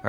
All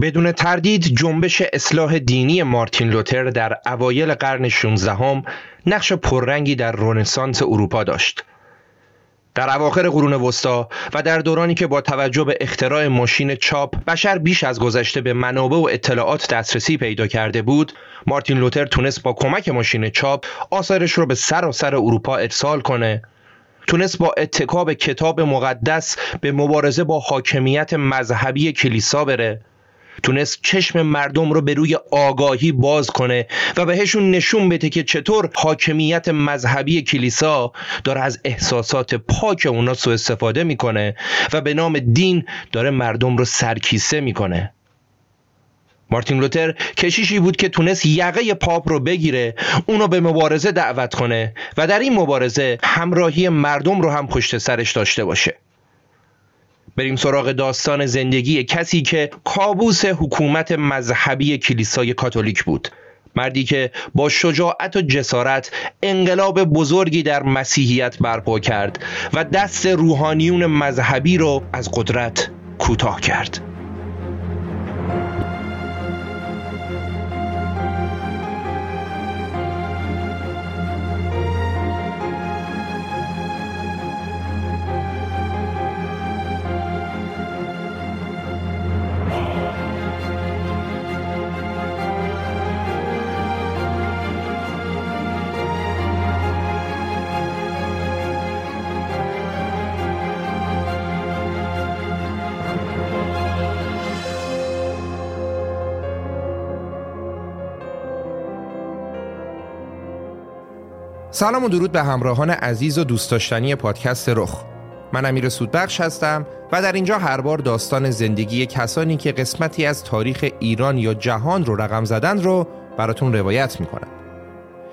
بدون تردید جنبش اصلاح دینی مارتین لوتر در اوایل قرن 16 نقش پررنگی در رنسانس اروپا داشت. در اواخر قرون وسطا و در دورانی که با توجه به اختراع ماشین چاپ بشر بیش از گذشته به منابع و اطلاعات دسترسی پیدا کرده بود، مارتین لوتر تونست با کمک ماشین چاپ آثارش رو به سراسر اروپا ارسال کنه. تونست با اتکا به کتاب مقدس به مبارزه با حاکمیت مذهبی کلیسا بره. تونست چشم مردم رو به روی آگاهی باز کنه و بهشون نشون بده که چطور حاکمیت مذهبی کلیسا داره از احساسات پاک اونا سوء استفاده میکنه و به نام دین داره مردم رو سرکیسه میکنه. مارتین لوتر کشیشی بود که تونست یقه پاپ رو بگیره، اونو به مبارزه دعوت کنه و در این مبارزه همراهی مردم رو هم پشت سرش داشته باشه. بریم سراغ داستان زندگی کسی که کابوس حکومت مذهبی کلیسای کاتولیک بود. مردی که با شجاعت و جسارت انقلاب بزرگی در مسیحیت برپا کرد و دست روحانیون مذهبی رو از قدرت کوتاه کرد. سلام و درود به همراهان عزیز و دوست داشتنی پادکست رخ. من امیر سودبخش هستم و در اینجا هر بار داستان زندگی کسانی که قسمتی از تاریخ ایران یا جهان رو رقم زدن رو براتون روایت میکنم.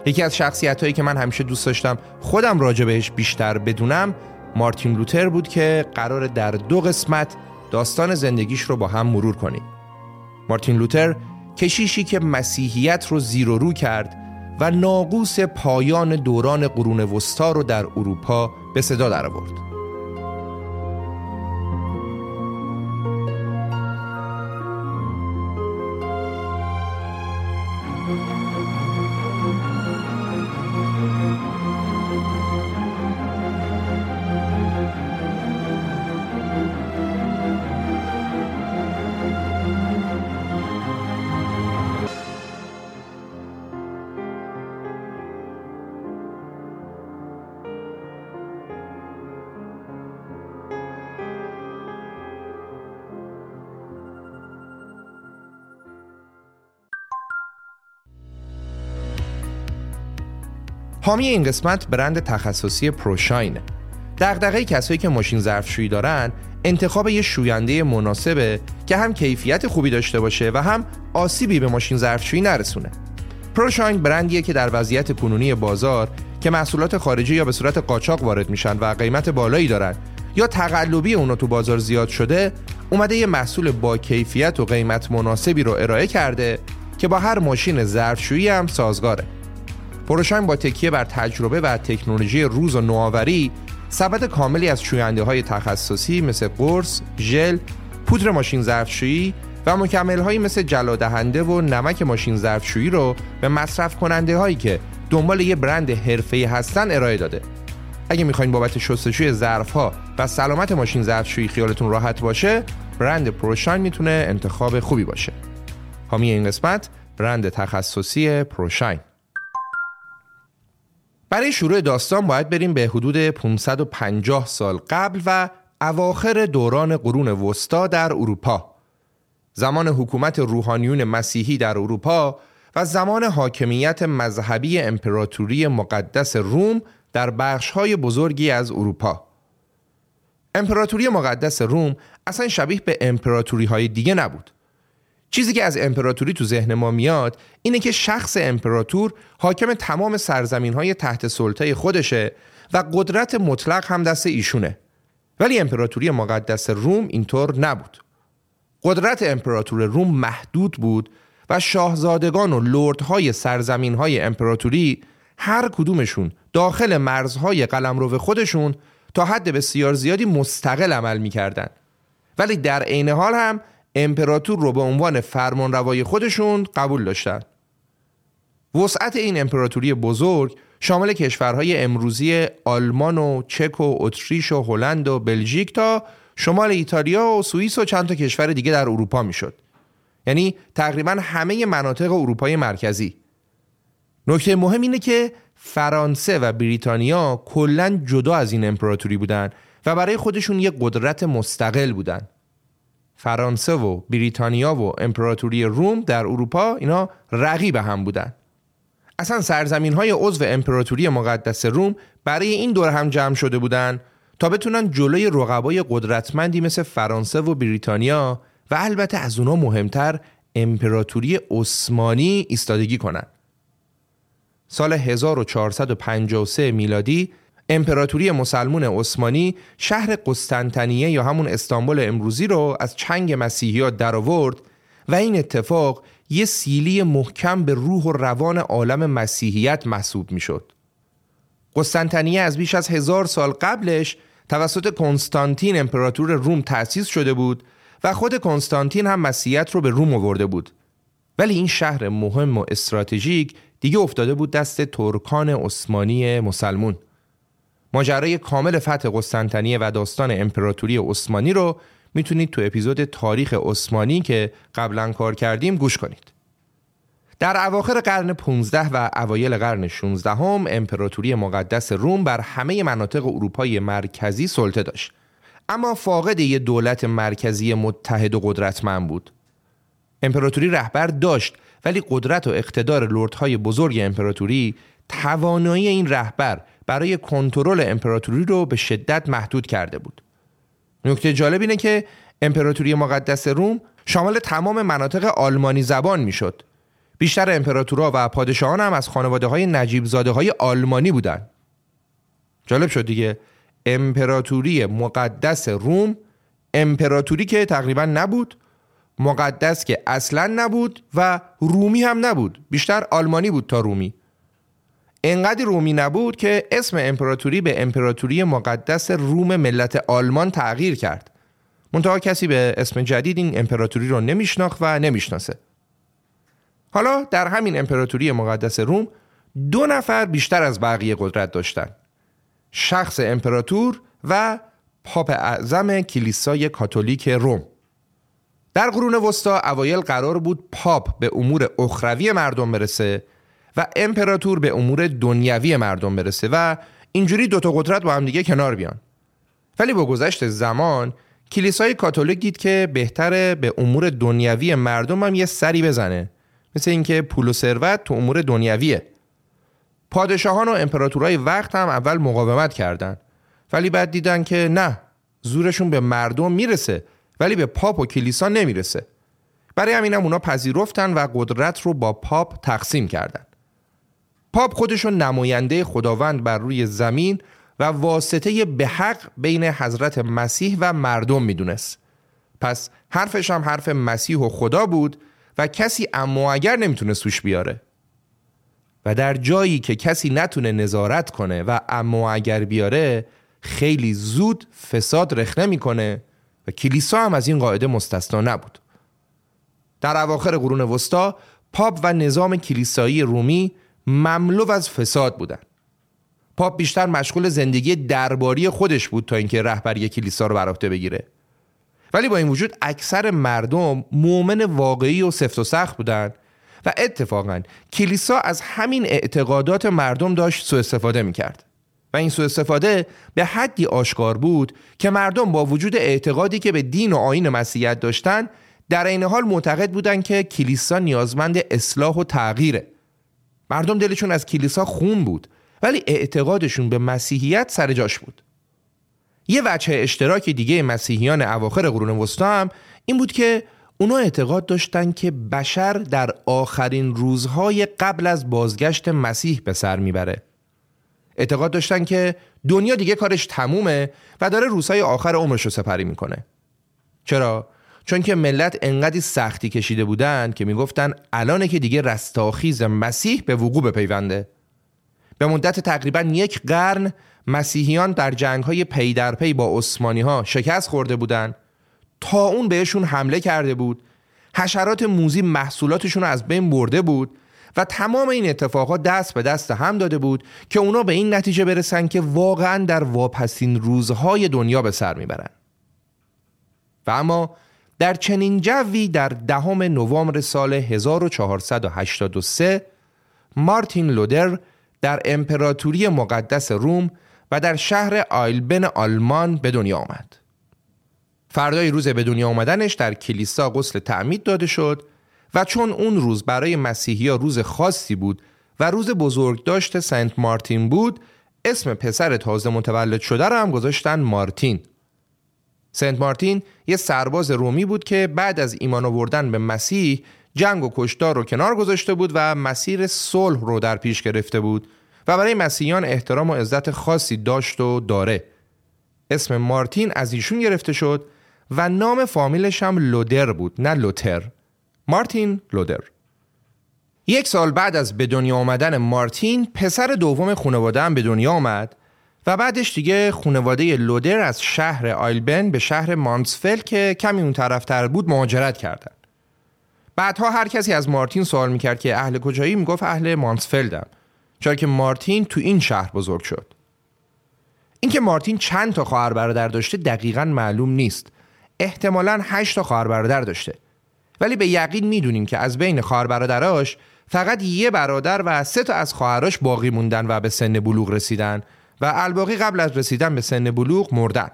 یکی از شخصیت‌هایی که من همیشه دوست داشتم خودم راجع بهش بیشتر بدونم مارتین لوتر بود که قرار در 2 قسمت داستان زندگیش رو با هم مرور کنیم. مارتین لوتر کشیشی که مسیحیت رو زیر و رو کرد و ناقوس پایان دوران قرون وسطا رو در اروپا به صدا درآورد. حامی این قسمت برند تخصصی پرو شاین. دغدغه کسایی که ماشین ظرفشویی دارن انتخاب یه شوینده مناسبه که هم کیفیت خوبی داشته باشه و هم آسیبی به ماشین ظرفشویی نرسونه. پرو شاین برندیه که در وضعیت کنونی بازار که محصولات خارجی یا به صورت قاچاق وارد میشن و قیمت بالایی دارن یا تقلبی اونا تو بازار زیاد شده، اومده یه محصول با کیفیت و قیمت مناسبی رو ارائه کرده که با هر ماشین ظرفشویی هم سازگاره. پرو شاین با تکیه بر تجربه و تکنولوژی روز و نوآوری، سبد کاملی از شوینده‌های تخصصی مثل قرص، ژل، پودر ماشین ظرفشویی و مکمل‌هایی مثل جلادهنده و نمک ماشین ظرفشویی رو به مصرف کننده‌هایی که دنبال یه برند حرفه‌ای هستن ارائه داده. اگه می‌خواید بابت شستشوی ظرف‌ها و سلامت ماشین ظرفشویی خیالتون راحت باشه، برند پرو شاین میتونه انتخاب خوبی باشه. حامی این قسمت برند تخصصی پرو شاین. برای شروع داستان باید بریم به حدود 550 سال قبل و اواخر دوران قرون وسطا در اروپا، زمان حکومت روحانیون مسیحی در اروپا و زمان حاکمیت مذهبی امپراتوری مقدس روم در بخش‌های بزرگی از اروپا. امپراتوری مقدس روم اصلا شبیه به امپراتوری‌های دیگه نبود. چیزی که از امپراتوری تو ذهن ما میاد اینه که شخص امپراتور حاکم تمام سرزمین‌های تحت سلطه خودشه و قدرت مطلق هم دست ایشونه. ولی امپراتوری مقدس روم اینطور نبود. قدرت امپراتور روم محدود بود و شاهزادگان و لردهای سرزمین‌های امپراتوری هر کدومشون داخل مرزهای قلمرو خودشون تا حد بسیار زیادی مستقل عمل می‌کردن، ولی در عین حال هم امپراتور رو به عنوان فرمانروای خودشون قبول داشتن. وسعت این امپراتوری بزرگ شامل کشورهای امروزی آلمان و چک و اتریش و هلند و بلژیک تا شمال ایتالیا و سوئیس و چند تا کشور دیگه در اروپا میشد. یعنی تقریباً همه مناطق اروپای مرکزی. نکته مهم اینه که فرانسه و بریتانیا کلاً جدا از این امپراتوری بودن و برای خودشون یه قدرت مستقل بودن. فرانسه و بریتانیا و امپراتوری روم در اروپا اینا رقیب هم بودن. اصلا سرزمین‌های عضو امپراتوری مقدس روم برای این دور هم جمع شده بودن تا بتونن جلوی رقبای قدرتمندی مثل فرانسه و بریتانیا و البته از اونا مهمتر امپراتوری عثمانی ایستادگی کنن. سال 1453 میلادی امپراتوری مسلمون عثمانی شهر قسطنطنیه یا همون استانبول امروزی رو از چنگ مسیحیات درآورد و این اتفاق یه سیلی محکم به روح و روان عالم مسیحیت محسوب میشد. قسطنطنیه از بیش از 1000 سال قبلش توسط کنستانتین امپراتور روم تأسیس شده بود و خود کنستانتین هم مسیحیت رو به روم آورده بود، ولی این شهر مهم و استراتژیک دیگه افتاده بود دست ترکان عثمانی مسلمون. ماجرای کامل فتح قسطنطنیه و داستان امپراتوری عثمانی رو میتونید تو اپیزود تاریخ عثمانی که قبلا کار کردیم گوش کنید. در اواخر قرن 15 و اوایل قرن 16 هم امپراتوری مقدس روم بر همه مناطق اروپای مرکزی سلطه داشت، اما فاقد یه دولت مرکزی متحد و قدرتمند بود. امپراتوری رهبر داشت، ولی قدرت و اقتدار لردهای بزرگ امپراتوری توانایی این رهبر برای کنترل امپراتوری رو به شدت محدود کرده بود. نکته جالب اینه که امپراتوری مقدس روم شامل تمام مناطق آلمانی زبان میشد. بیشتر امپراتورها و پادشاهان هم از خانواده‌های نجیب‌زاده‌های آلمانی بودند. جالب شد دیگه. امپراتوری مقدس روم، امپراتوری که تقریبا نبود، مقدس که اصلا نبود و رومی هم نبود، بیشتر آلمانی بود تا رومی. انقدر رومی نبود که اسم امپراتوری به امپراتوری مقدس روم ملت آلمان تغییر کرد. منتها کسی به اسم جدید این امپراتوری رو نمیشناخت و نمیشناسه. حالا در همین امپراتوری مقدس روم 2 نفر بیشتر از بقیه قدرت داشتن: شخص امپراتور و پاپ اعظم کلیسای کاتولیک روم. در قرون وسطا اوایل قرار بود پاپ به امور اخروی مردم برسه و امپراتور به امور دنیوی مردم برسه و اینجوری 2 تا قدرت با هم دیگه کنار بیان. ولی با گذشت زمان کلیسای کاتولیک دید که بهتره به امور دنیوی مردم هم یه سری بزنه، مثل اینکه پول و ثروت تو امور دنیویه. پادشاهان و امپراتورای وقت هم اول مقاومت کردن، ولی بعد دیدن که نه، زورشون به مردم میرسه ولی به پاپ و کلیسا نمیرسه. برای همین هم اونا پذیرفتن و قدرت رو با پاپ تقسیم کردن. پاپ خودشون نماینده خداوند بر روی زمین و واسطه به حق بین حضرت مسیح و مردم میدونست. پس حرفش هم حرف مسیح و خدا بود و کسی اما اگر نمیتونه سوش بیاره. و در جایی که کسی نتونه نظارت کنه و اما اگر بیاره، خیلی زود فساد رخنه میکنه و کلیسا هم از این قاعده مستثنا نبود. در اواخر قرون وسطا پاپ و نظام کلیسایی رومی مملو از فساد بودن. پاپ بیشتر مشغول زندگی درباری خودش بود تا اینکه رهبری کلیسا رو بر عهده بگیره. ولی با این وجود اکثر مردم مؤمن واقعی و سفت و سخت بودن و اتفاقاً کلیسا از همین اعتقادات مردم داشت سوء استفاده می‌کرد. و این سوء استفاده به حدی آشکار بود که مردم با وجود اعتقادی که به دین و آیین مسیحیت داشتن، در این حال معتقد بودند که کلیسا نیازمند اصلاح و تغییره. مردم دلشون از کلیسا خون بود، ولی اعتقادشون به مسیحیت سر جاش بود. یه وجه اشتراک دیگه مسیحیان اواخر قرون وسطا هم این بود که اونا اعتقاد داشتن که بشر در آخرین روزهای قبل از بازگشت مسیح به سر میبره. اعتقاد داشتن که دنیا دیگه کارش تمومه و داره روزهای آخر عمرش رو سپری میکنه. چرا؟ چون که ملت انقدر سختی کشیده بودن که میگفتن الانه که دیگه رستاخیز مسیح به وقوع بپیونده. به مدت تقریباً یک قرن مسیحیان در جنگ‌های پی در پی با عثمانی‌ها شکست خورده بودند. طاعون بهشون حمله کرده بود. حشرات موذی محصولاتشون رو از بین برده بود و تمام این اتفاقات دست به دست هم داده بود که اونا به این نتیجه برسن که واقعاً در واپسین روزهای دنیا به سر میبرن. و اما در چنین جوی در 10 نوامبر سال 1483 مارتین لوتر در امپراتوری مقدس روم و در شهر آیلبن آلمان به دنیا آمد. فردای روز به دنیا آمدنش در کلیسا غسل تعمید داده شد و چون اون روز برای مسیحی‌ها روز خاصی بود و روز بزرگداشت سنت مارتین بود، اسم پسر تازه متولد شده رو هم گذاشتن مارتین. سنت مارتین یه سرباز رومی بود که بعد از ایمان آوردن به مسیح جنگ و کشتار رو کنار گذاشته بود و مسیر صلح رو در پیش گرفته بود و برای مسیحیان احترام و عزت خاصی داشت و داره. اسم مارتین از ایشون گرفته شد و نام فامیلش هم لودر بود، نه لوتر. مارتین لودر. 1 سال بعد از به دنیا آمدن مارتین، پسر دوم خانواده هم به دنیا آمد و بعدش دیگه خانواده لودر از شهر آیلبن به شهر مانسفلد که کمی اون طرفتر بود مهاجرت کردن. بعدها هر کسی از مارتین سوال میکرد که اهل کجایی، میگفت اهل مانسفلدم، چرا که مارتین تو این شهر بزرگ شد. اینکه مارتین چند تا خواهر برادر داشته دقیقاً معلوم نیست. احتمالاً 8 تا خواهر برادر داشته. ولی به یقین میدونیم که از بین خواهر برادراش فقط یه برادر و 3 تا از خواهراش باقی موندن و به سن بلوغ رسیدن و الباقی قبل از رسیدن به سن بلوغ مردن.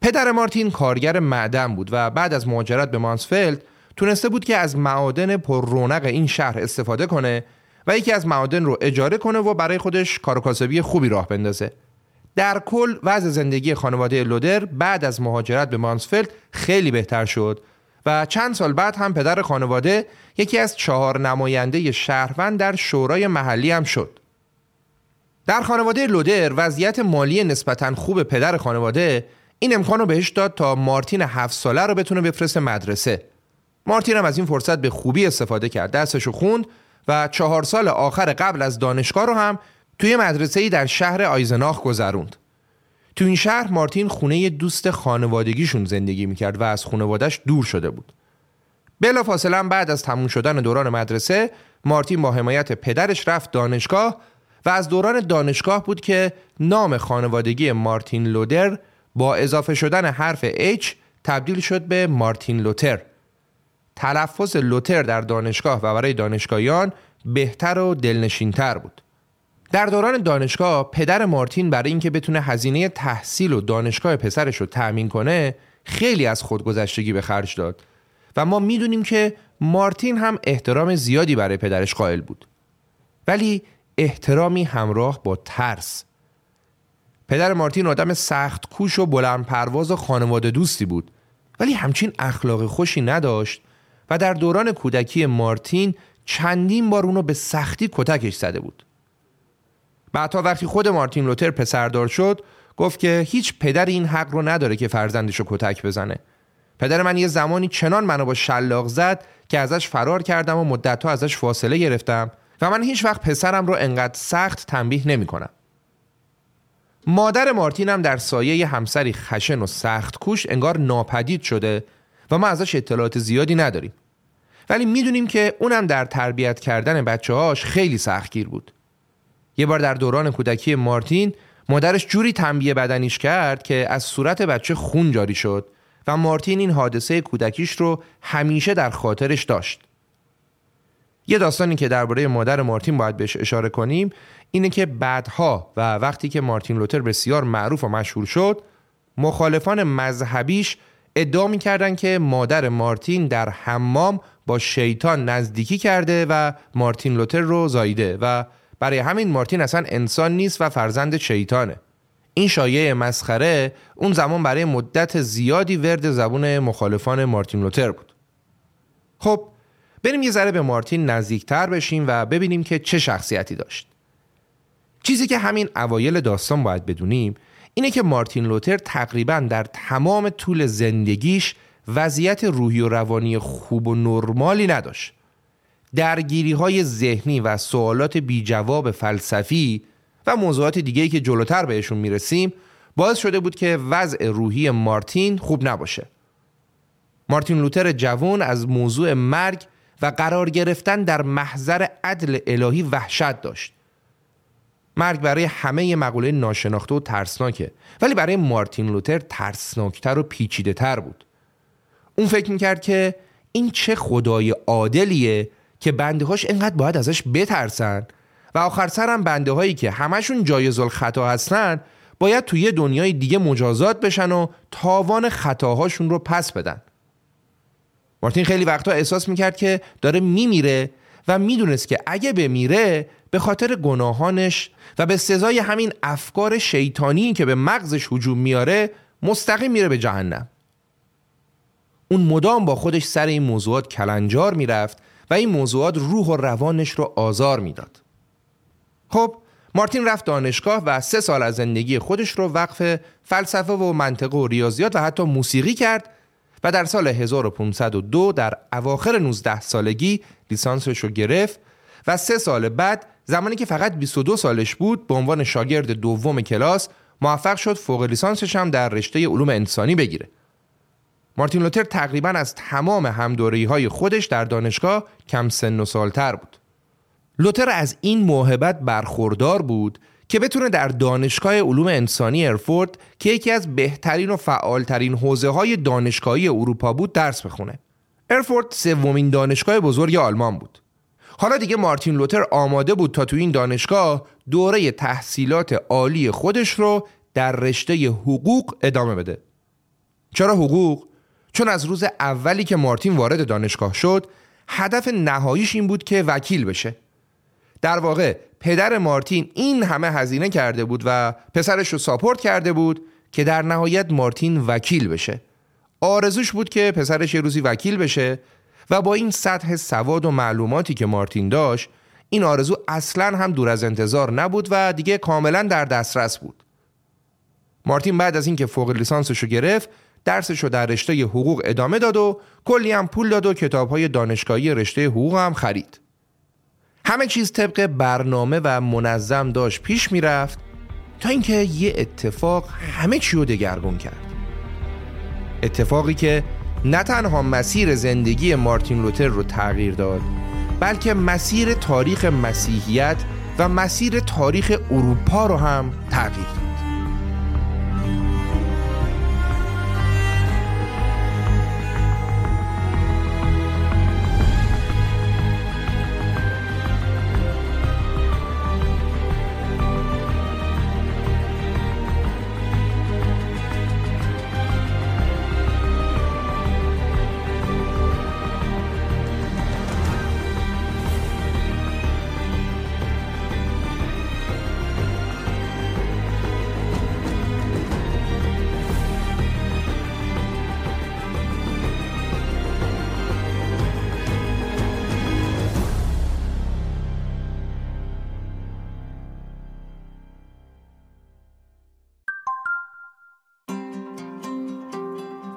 پدر مارتین کارگر معدن بود و بعد از مهاجرت به مانسفلد تونسته بود که از معادن پر رونق این شهر استفاده کنه و یکی از معادن رو اجاره کنه و برای خودش کار و کاسبی خوبی راه بندازه. در کل وضع زندگی خانواده لودر بعد از مهاجرت به مانسفلد خیلی بهتر شد و چند سال بعد هم پدر خانواده یکی از 4 نماینده شهروند در شورای محلی هم شد. در خانواده لودر وضعیت مالی نسبتاً خوب پدر خانواده این امکان رو بهش داد تا مارتین 7 ساله رو بتونه بفرسته مدرسه. مارتین هم از این فرصت به خوبی استفاده کرد، درسشو خوند و 4 سال آخر قبل از دانشگاه رو هم توی مدرسه‌ای در شهر آیزناخ گذروند. تو این شهر مارتین خونه دوست خانوادگیشون زندگی میکرد و از خانواده‌اش دور شده بود. بلافاصله بعد از تموم شدن دوران مدرسه، مارتین با حمایت پدرش رفت دانشگاه و از دوران دانشگاه بود که نام خانوادگی مارتین لودر با اضافه شدن حرف H تبدیل شد به مارتین لوتر. تلفظ لوتر در دانشگاه و برای دانشگاهیان بهتر و دلنشین‌تر بود. در دوران دانشگاه پدر مارتین برای اینکه بتونه هزینه تحصیل و دانشگاه پسرش رو تأمین کنه خیلی از خودگذشتگی به خرج داد و ما میدونیم که مارتین هم احترام زیادی برای پدرش قائل بود، ولی احترامی همراه با ترس. پدر مارتین آدم سخت کوش و بلند پرواز و خانواده دوستی بود، ولی همچین اخلاق خوشی نداشت و در دوران کودکی مارتین چندین بار اونو به سختی کتکش زده بود. بعدها وقتی خود مارتین لوتر پسردار شد گفت که هیچ پدر این حق رو نداره که فرزندش رو کتک بزنه. پدر من یه زمانی چنان منو با شلاق زد که ازش فرار کردم و مدت‌ها ازش فاصله گرفتم و من هیچ وقت پسرم رو انقدر سخت تنبیه نمی‌کنم. مادر مارتین هم در سایه همسری خشن و سخت کوش انگار ناپدید شده و ما ازش اطلاعات زیادی نداریم. ولی میدونیم که اونم در تربیت کردن بچه‌هاش خیلی سختگیر بود. یه بار در دوران کودکی مارتین مادرش جوری تنبیه بدنیش کرد که از صورت بچه خون جاری شد و مارتین این حادثه کودکیش رو همیشه در خاطرش داشت. یه داستانی که درباره مادر مارتین باید بهش اشاره کنیم اینه که بعدها و وقتی که مارتین لوتر بسیار معروف و مشهور شد، مخالفان مذهبیش ادعا می‌کردن که مادر مارتین در حمام با شیطان نزدیکی کرده و مارتین لوتر رو زاییده و برای همین مارتین اصلا انسان نیست و فرزند شیطانه. این شایعه مسخره اون زمان برای مدت زیادی ورد زبون مخالفان مارتین لوتر بود. خب بریم یه ذره به مارتین نزدیکتر بشیم و ببینیم که چه شخصیتی داشت. چیزی که همین اوایل داستان باید بدونیم اینه که مارتین لوتر تقریباً در تمام طول زندگیش وضعیت روحی و روانی خوب و نرمالی نداشت. درگیری‌های ذهنی و سوالات بی‌جواب فلسفی و موضوعات دیگه‌ای که جلوتر بهشون میرسیم باعث شده بود که وضع روحی مارتین خوب نباشه. مارتین لوتر جوان از موضوع مرگ و قرار گرفتن در محضر عدل الهی وحشت داشت. مرگ برای همه مقوله ناشناخته و ترسناکه، ولی برای مارتین لوتر ترسناکتر و پیچیده‌تر بود. اون فکر میکرد که این چه خدای عادلیه که بنده‌هاش اینقدر باید ازش بترسن و آخر سر هم بنده‌هایی که همشون جایز الخطا هستن باید توی یه دنیای دیگه مجازات بشن و تاوان خطاهاشون رو پس بدن. مارتین خیلی وقتا احساس میکرد که داره میمیره و میدونست که اگه بمیره به خاطر گناهانش و به سزای همین افکار شیطانی که به مغزش هجوم میاره مستقیم میره به جهنم. اون مدام با خودش سر این موضوعات کلنجار میرفت و این موضوعات روح و روانش رو آزار میداد. خب مارتین رفت دانشگاه و 3 سال از زندگی خودش رو وقف فلسفه و منطق و ریاضیات و حتی موسیقی کرد و در سال 1502 در اواخر 19 سالگی لیسانسش رو گرفت و 3 سال بعد زمانی که فقط 22 سالش بود به عنوان شاگرد دوم کلاس موفق شد فوق لیسانسش هم در رشته علوم انسانی بگیره. مارتین لوتر تقریباً از تمام همدوره‌های خودش در دانشگاه کم سن و سالتر بود. لوتر از این موهبت برخوردار بود که بتونه در دانشگاه علوم انسانی ارفورت که یکی از بهترین و فعالترین حوزه‌های دانشگاهی اروپا بود درس بخونه. ارفورت 3مین دانشگاه بزرگ آلمان بود. حالا دیگه مارتین لوتر آماده بود تا تو این دانشگاه دوره تحصیلات عالی خودش رو در رشته حقوق ادامه بده. چرا حقوق؟ چون از روز اولی که مارتین وارد دانشگاه شد هدف نهاییش این بود که وکیل بشه. در واقع پدر مارتین این همه هزینه کرده بود و پسرش رو ساپورت کرده بود که در نهایت مارتین وکیل بشه. آرزوش بود که پسرش یه روزی وکیل بشه و با این سطح سواد و معلوماتی که مارتین داشت این آرزو اصلاً هم دور از انتظار نبود و دیگه کاملاً در دسترس بود. مارتین بعد از اینکه فوق لیسانسش رو گرفت درسش رو در رشته حقوق ادامه داد و کلی هم پول داد و کتاب‌های دانشگاهی رشته حقوق هم خرید. همه چیز طبق برنامه و منظم داشت پیش میرفت تا اینکه یه اتفاق همه چی رو دگرگون کرد. اتفاقی که نه تنها مسیر زندگی مارتین لوتر رو تغییر داد، بلکه مسیر تاریخ مسیحیت و مسیر تاریخ اروپا رو هم تغییر داد.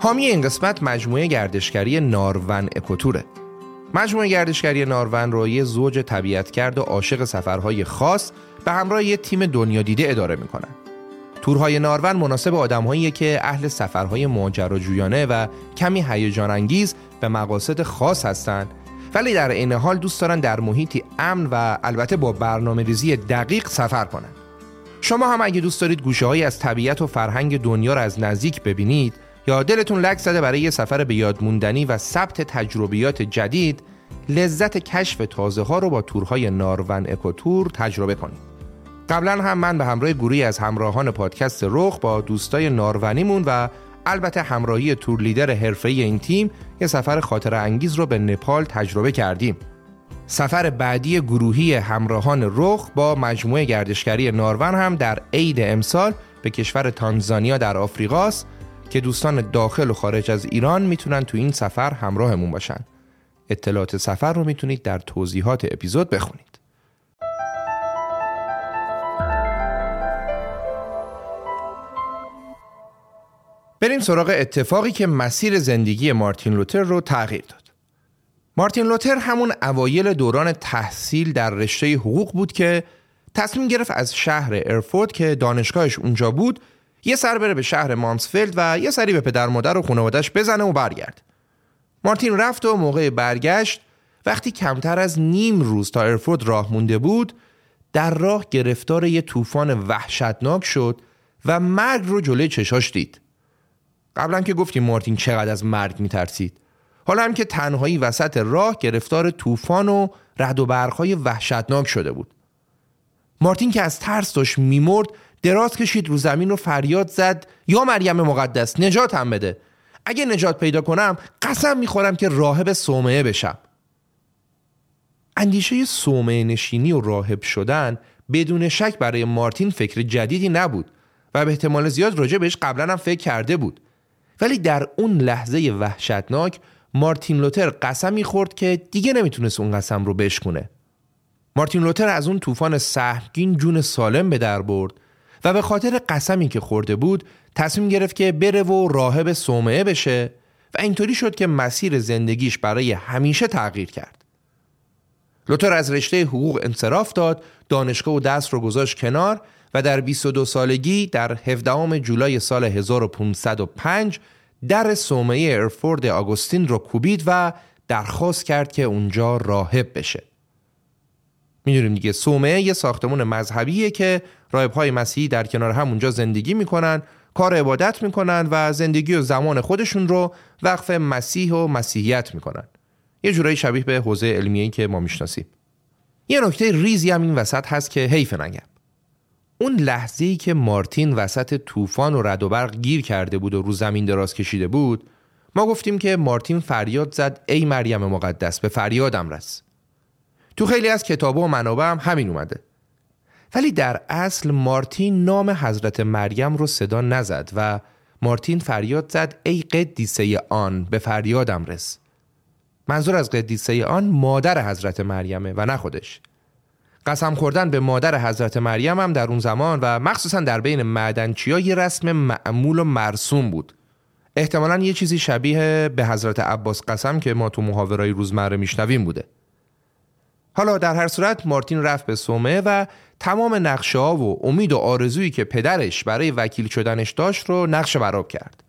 حامی این قسمت مجموعه گردشگری نارون اکوتوره. مجموعه گردشگری نارون رو یه زوج طبیعتگرد و عاشق سفرهای خاص به همراه یه تیم دنیا دیده اداره میکنن. تورهای نارون مناسب آدم‌هاییه که اهل سفرهای ماجراجویانه و کمی هیجان انگیز به مقاصد خاص هستن، ولی در عین حال دوست دارن در محیطی امن و البته با برنامه‌ریزی دقیق سفر کنن. شما هم اگه دوست دارید گوشه‌هایی از طبیعت و فرهنگ دنیا رو از نزدیک ببینید یا دلتون لک زده برای یه سفر به یاد موندنی و ثبت تجربیات جدید، لذت کشف تازه‌ها رو با تورهای نارون اکوتور تجربه کنید. قبلا هم من به همراه گروهی از همراهان پادکست رخ با دوستای نارونیمون و البته همراهی تور لیدر حرفه‌ای این تیم یه سفر خاطره انگیز رو به نپال تجربه کردیم. سفر بعدی گروهی همراهان رخ با مجموعه گردشگری نارون هم در عید امسال به کشور تانزانیا در آفریقاست که دوستان داخل و خارج از ایران میتونن تو این سفر همراهمون باشن. اطلاعات سفر رو میتونید در توضیحات اپیزود بخونید. بریم سراغ اتفاقی که مسیر زندگی مارتین لوتر رو تغییر داد. مارتین لوتر همون اوایل دوران تحصیل در رشته حقوق بود که تصمیم گرفت از شهر ارفورت که دانشگاهش اونجا بود یه سر بره به شهر مانسفلد و یه سری به پدر مادر و خانواده‌اش بزنه و برگرد. مارتین رفت و موقع برگشت وقتی کمتر از نیم روز تا ارفورت راه مونده بود، در راه گرفتار یه طوفان وحشتناک شد و مرگ رو جلوی چشاش دید. قبلا که گفتیم مارتین چقدر از مرگ میترسید، حالا هم که تنهایی وسط راه گرفتار طوفان و رعد و برق‌های وحشتناک شده بود. مارتین که از ترس داشت میمرد دراز کشید رو زمین و فریاد زد یا مریم مقدس نجاتم بده، اگه نجات پیدا کنم قسم میخورم که راهب صومعه بشم. اندیشه صومعه نشینی و راهب شدن بدون شک برای مارتین فکر جدیدی نبود و به احتمال زیاد راجع بهش قبلا هم فکر کرده بود، ولی در اون لحظه وحشتناک مارتین لوتر قسمی خورد که دیگه نمیتونست اون قسم رو بشکنه. مارتین لوتر از اون طوفان سهمگین جون سالم به در برد و به خاطر قسمی که خورده بود تصمیم گرفت که بره و راهب صومعه بشه و اینطوری شد که مسیر زندگیش برای همیشه تغییر کرد. لوتر از رشته حقوق انصراف داد، دانشگاه و درس رو گذاشت کنار و در 22 سالگی در 17 جولای سال 1505 در صومعه ارفورد آگوستین رو کوبید و درخواست کرد که اونجا راهب بشه. می‌دونیم دیگه صومعه یه ساختمون مذهبیه که راهب‌های مسیحی در کنار هم اونجا زندگی می‌کنن، کار عبادت می‌کنن و زندگی و زمان خودشون رو وقف مسیح و مسیحیت می‌کنن. یه جورایی شبیه به حوزه علمیه‌ای که ما می‌شناسیم. یه نکته ریزی هم این وسط هست که حیف نگم. اون لحظه‌ای که مارتین وسط طوفان و رعد و برق گیر کرده بود و رو زمین دراز کشیده بود، ما گفتیم که مارتین فریاد زد ای مریم مقدس به فریادم رس. تو خیلی از کتاب‌ها و منابع هم همین اومده. ولی در اصل مارتین نام حضرت مریم رو صدا نزد و مارتین فریاد زد ای قدیسه آن به فریادم رس. منظور از قدیسه آن مادر حضرت مریمه و نه خودش. قسم خوردن به مادر حضرت مریم هم در اون زمان و مخصوصا در بین معدنچی‌ها یه رسم معمول و مرسوم بود. احتمالاً یه چیزی شبیه به حضرت عباس قسم که ما تو محاورهای روزمره میشنویم بوده. حالا در هر صورت مارتین رفت به صومعه و تمام نقشه‌ها و امید و آرزویی که پدرش برای وکیل شدنش داشت رو نقشه برآب کرد.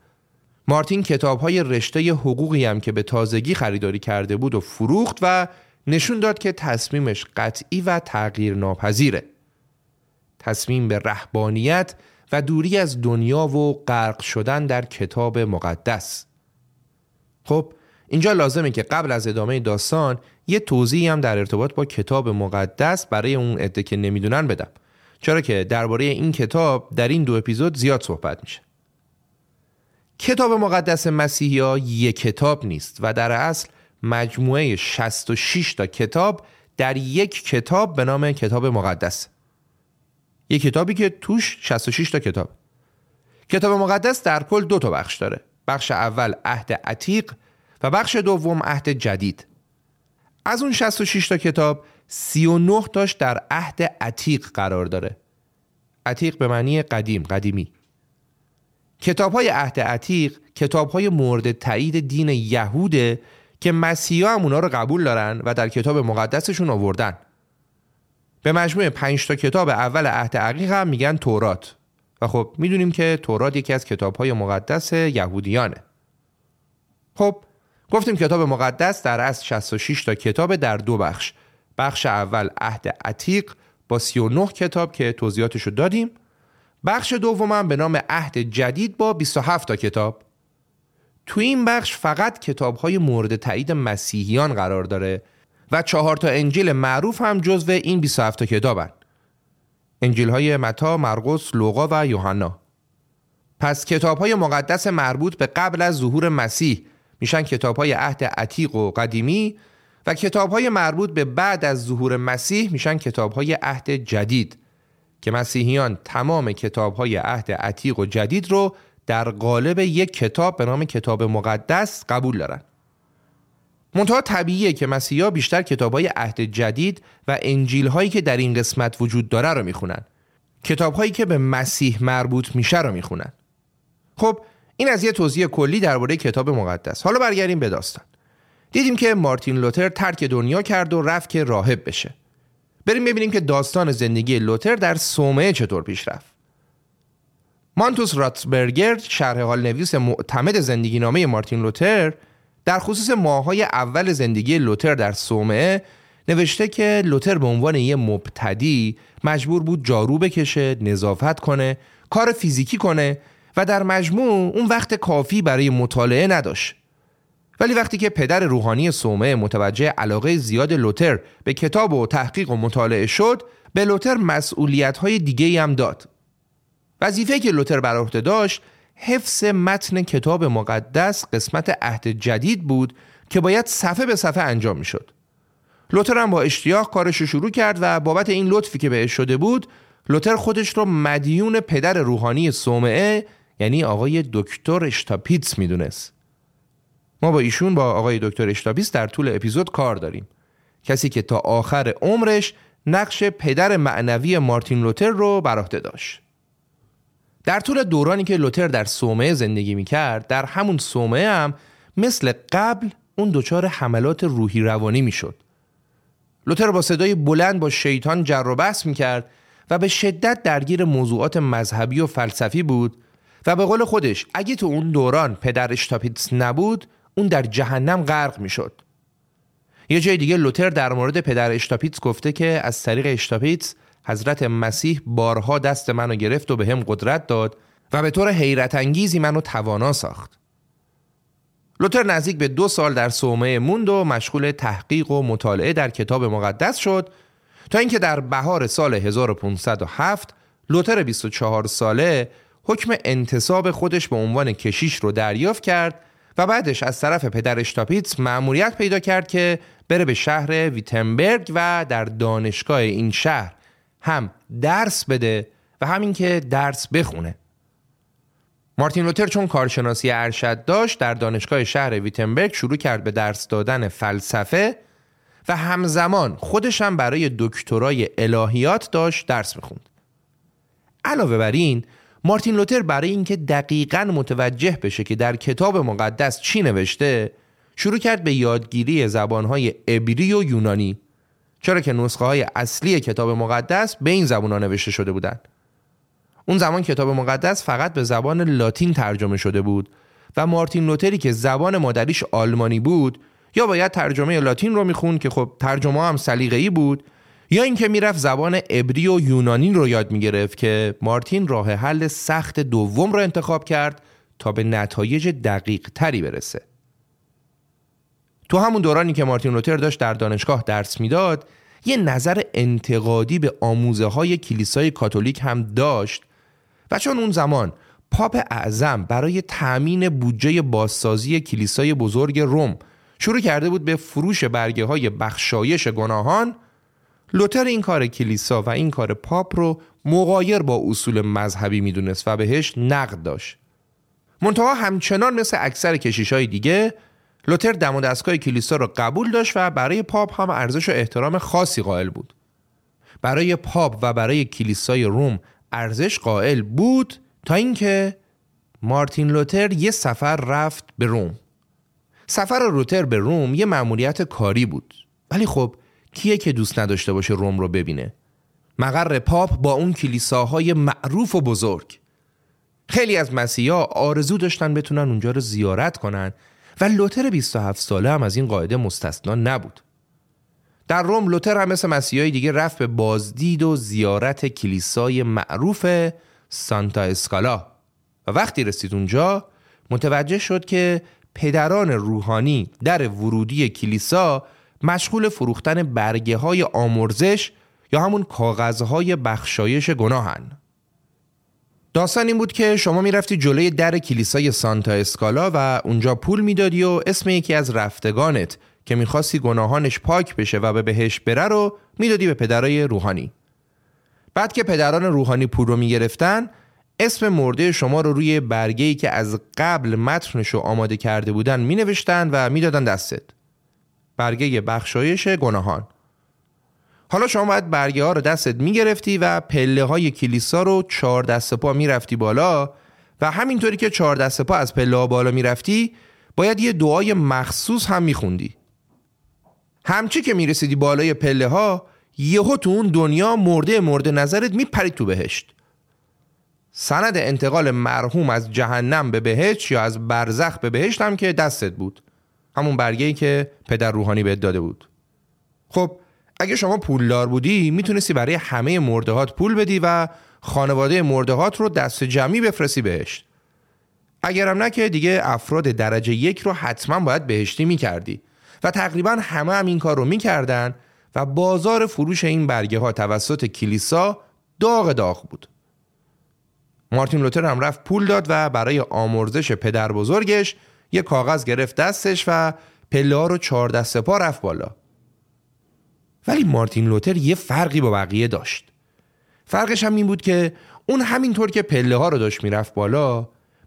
مارتین کتاب‌های رشته حقوقی هم که به تازگی خریداری کرده بود و فروخت و نشون داد که تصمیمش قطعی و تغییر ناپذیره. تصمیم به رهبانیت و دوری از دنیا و غرق شدن در کتاب مقدس. خب اینجا لازمه که قبل از ادامه داستان یه توضیحی هم در ارتباط با کتاب مقدس برای اون عده که نمیدونن بدم، چرا که درباره این کتاب در این 2 اپیزود زیاد صحبت میشه. کتاب مقدس مسیحی‌ها یک کتاب نیست و در اصل مجموعه 66 تا کتاب در یک کتاب به نام کتاب مقدس. یک کتابی که توش 66 تا کتاب. کتاب مقدس در کل 2 تا بخش داره. بخش اول عهد عتیق و بخش دوم عهد جدید. از اون 66 تا کتاب 39 تاش در عهد عتیق قرار داره. عتیق به معنی قدیم، قدیمی. کتاب‌های عهد عتیق کتاب‌های مورد تایید دین یهوده که مسیحا هم اونا رو قبول دارن و در کتاب مقدسشون آوردن. به مجموع 5 تا کتاب اول عهد عتیق هم میگن تورات و خب میدونیم که تورات یکی از کتاب‌های مقدس یهودیانه. خب گفتیم کتاب مقدس در اصل 66 تا کتاب در 2 بخش. بخش اول عهد عتیق با 39 کتاب که توضیحاتشو دادیم. بخش دوم هم به نام عهد جدید با 27 تا کتاب. تو این بخش فقط کتاب‌های مورد تایید مسیحیان قرار داره و 4 تا انجیل معروف هم جزو این 27 تا کتابن. انجیل‌های متی، مرقس، لوقا و یوحنا. پس کتاب‌های مقدس مربوط به قبل از ظهور مسیح میشن کتاب‌های عهد عتیق و قدیمی و کتاب‌های مربوط به بعد از ظهور مسیح میشن کتاب‌های عهد جدید که مسیحیان تمام کتاب‌های عهد عتیق و جدید رو در قالب یک کتاب به نام کتاب مقدس قبول دارن. منتها طبیعیه که مسیحا بیشتر کتاب‌های عهد جدید و انجیل‌هایی که در این قسمت وجود داره رو میخونن. کتاب‌هایی که به مسیح مربوط میشه رو میخونن. خب این از یه توضیح کلی درباره کتاب مقدس. حالا برگردیم به داستان. دیدیم که مارتین لوتر ترک دنیا کرد و رفت که راهب بشه. بریم ببینیم که داستان زندگی لوتر در صومعه چطور پیش رفت. مانتوس راتسبرگر شرح حال نویس معتمد زندگی نامه مارتین لوتر در خصوص ماه‌های اول زندگی لوتر در صومعه نوشته که لوتر به عنوان یه مبتدی مجبور بود جارو بکشه، نظافت کنه، کار فیزیکی کنه و در مجموع اون وقت کافی برای مطالعه نداشت. ولی وقتی که پدر روحانی صومعه متوجه علاقه زیاد لوتر به کتاب و تحقیق و مطالعه شد، به لوتر مسئولیت‌های دیگه‌ای هم داد. وظیفه‌ای که لوتر بر عهده داشت حفظ متن کتاب مقدس قسمت عهد جدید بود که باید صفحه به صفحه انجام می‌شد. لوتر هم با اشتیاق کارش رو شروع کرد و بابت این لطفی که بهش شده بود، لوتر خودش رو مدیون پدر روحانی صومعه یعنی آقای دکتر اشتاپیتس می‌دونست. ما با ایشون با آقای دکتر اشتاپیتس در طول اپیزود کار داریم. کسی که تا آخر عمرش نقش پدر معنوی مارتین لوتر رو بر عهده داشت. در طول دورانی که لوتر در صومعه زندگی میکرد، در همون صومعه هم مثل قبل اون دچار حملات روحی روانی میشد. لوتر با صدای بلند با شیطان جر و بحث میکرد و به شدت درگیر موضوعات مذهبی و فلسفی بود و به قول خودش اگه تو اون دوران پدر اشتاپیتس نبود، اون در جهنم غرق میشد. یه جای دیگه لوتر در مورد پدر اشتاپیتس گفته که از طریق اشتاپیتس حضرت مسیح بارها دست منو گرفت و به هم قدرت داد و به طور حیرت انگیزی منو توانا ساخت. لوتر نزدیک به 2 سال در صومعه موند و مشغول تحقیق و مطالعه در کتاب مقدس شد تا اینکه در بهار سال 1507 لوتر 24 ساله حکم انتصاب خودش به عنوان کشیش رو دریافت کرد و بعدش از طرف پدر اشتاپیتس مأموریت پیدا کرد که بره به شهر ویتنبرگ و در دانشگاه این شهر هم درس بده و همین که درس بخونه. مارتین لوتر چون کارشناسی ارشد داشت در دانشگاه شهر ویتنبرگ شروع کرد به درس دادن فلسفه و همزمان خودش هم برای دکترای الهیات داشت درس میخوند. علاوه بر این مارتین لوتر برای اینکه دقیقاً متوجه بشه که در کتاب مقدس چی نوشته شروع کرد به یادگیری زبانهای عبری و یونانی، چرا که نسخه‌های اصلی کتاب مقدس به این زبان‌ها نوشته شده بودند. اون زمان کتاب مقدس فقط به زبان لاتین ترجمه شده بود و مارتین لوتری که زبان مادریش آلمانی بود یا باید ترجمه لاتین رو میخوند که خب ترجمه هم سلیقه‌ای بود یا اینکه میرفت زبان عبری و یونانی رو یاد میگرفت که مارتین راه حل سخت دوم رو انتخاب کرد تا به نتایج دقیق تری برسه. تو همون دورانی که مارتین لوتر داشت در دانشگاه درس میداد، یه نظر انتقادی به آموزه‌های کلیسای کاتولیک هم داشت و چون اون زمان پاپ اعظم برای تأمین بودجه بازسازی کلیسای بزرگ روم شروع کرده بود به فروش برگه‌های بخشایش گناهان، لوتر این کار کلیسا و این کار پاپ رو مغایر با اصول مذهبی میدونست و بهش نقد داشت. منتها همچنان مثل اکثر کشیشای دیگه لوتر دم و دستگاه کلیسا را قبول داشت و برای پاپ هم ارزش و احترام خاصی قائل بود. برای پاپ و برای کلیسای روم ارزش قائل بود تا اینکه مارتین لوتر یه سفر رفت به روم. سفر لوتر به روم یه مأموریت کاری بود. ولی خب کیه که دوست نداشته باشه روم رو ببینه؟ مقر پاپ با اون کلیساهای معروف و بزرگ. خیلی از مسیحا آرزو داشتن بتونن اونجا رو زیارت کنن و لوتر 27 ساله هم از این قاعده مستثنا نبود. در روم لوتر هم مثل مسیحای دیگه رفت به بازدید و زیارت کلیسای معروف سانتا اسکالا و وقتی رسید اونجا متوجه شد که پدران روحانی در ورودی کلیسا مشغول فروختن برگه‌های آمرزش یا همون کاغذهای بخشایش گناهن. داستان این بود که شما میرفتی جلوی در کلیسای سانتا اسکالا و اونجا پول میدادی و اسم یکی از رفتگانت که میخواستی گناهانش پاک بشه و به بهشت بره رو میدادی به پدرای روحانی. بعد که پدران روحانی پول رو میگرفتن اسم مرده شما رو روی برگه‌ای که از قبل متنشو آماده کرده بودن مینوشتن و میدادن دستت. برگه بخشایش گناهان. حالا شما باید برگه ها رو دستت میگرفتی و پله های کلیسا رو 4 دست پا میرفتی بالا و همینطوری که 4 دست پا از پله ها بالا میرفتی باید یه دعای مخصوص هم میخوندی. همچی که میرسیدی بالای پله ها یهو تو اون دنیا مورد نظرت میپرید تو بهشت. سند انتقال مرحوم از جهنم به بهشت یا از برزخ به بهشت هم که دستت بود، همون برگه‌ای که پدر روحانی بهت داده بود. خب اگه شما پولدار بودی میتونستی برای همه مردهات پول بدی و خانواده مردهات رو دست جمعی بفرستی بهشت. اگرم نه که دیگه افراد درجه 1 رو حتما باید بهشتی میکردی و تقریبا همه هم این کار رو میکردن و بازار فروش این برگه ها توسط کلیسا داغ بود. مارتین لوتر هم رفت پول داد و برای آمرزش پدر بزرگش یه کاغذ گرفت دستش و پله ها رو 4 دست پا رفت بالا. ولی مارتین لوتر یه فرقی با بقیه داشت. فرقش هم این بود که اون همینطور که پله ها رو داشت میرفت بالا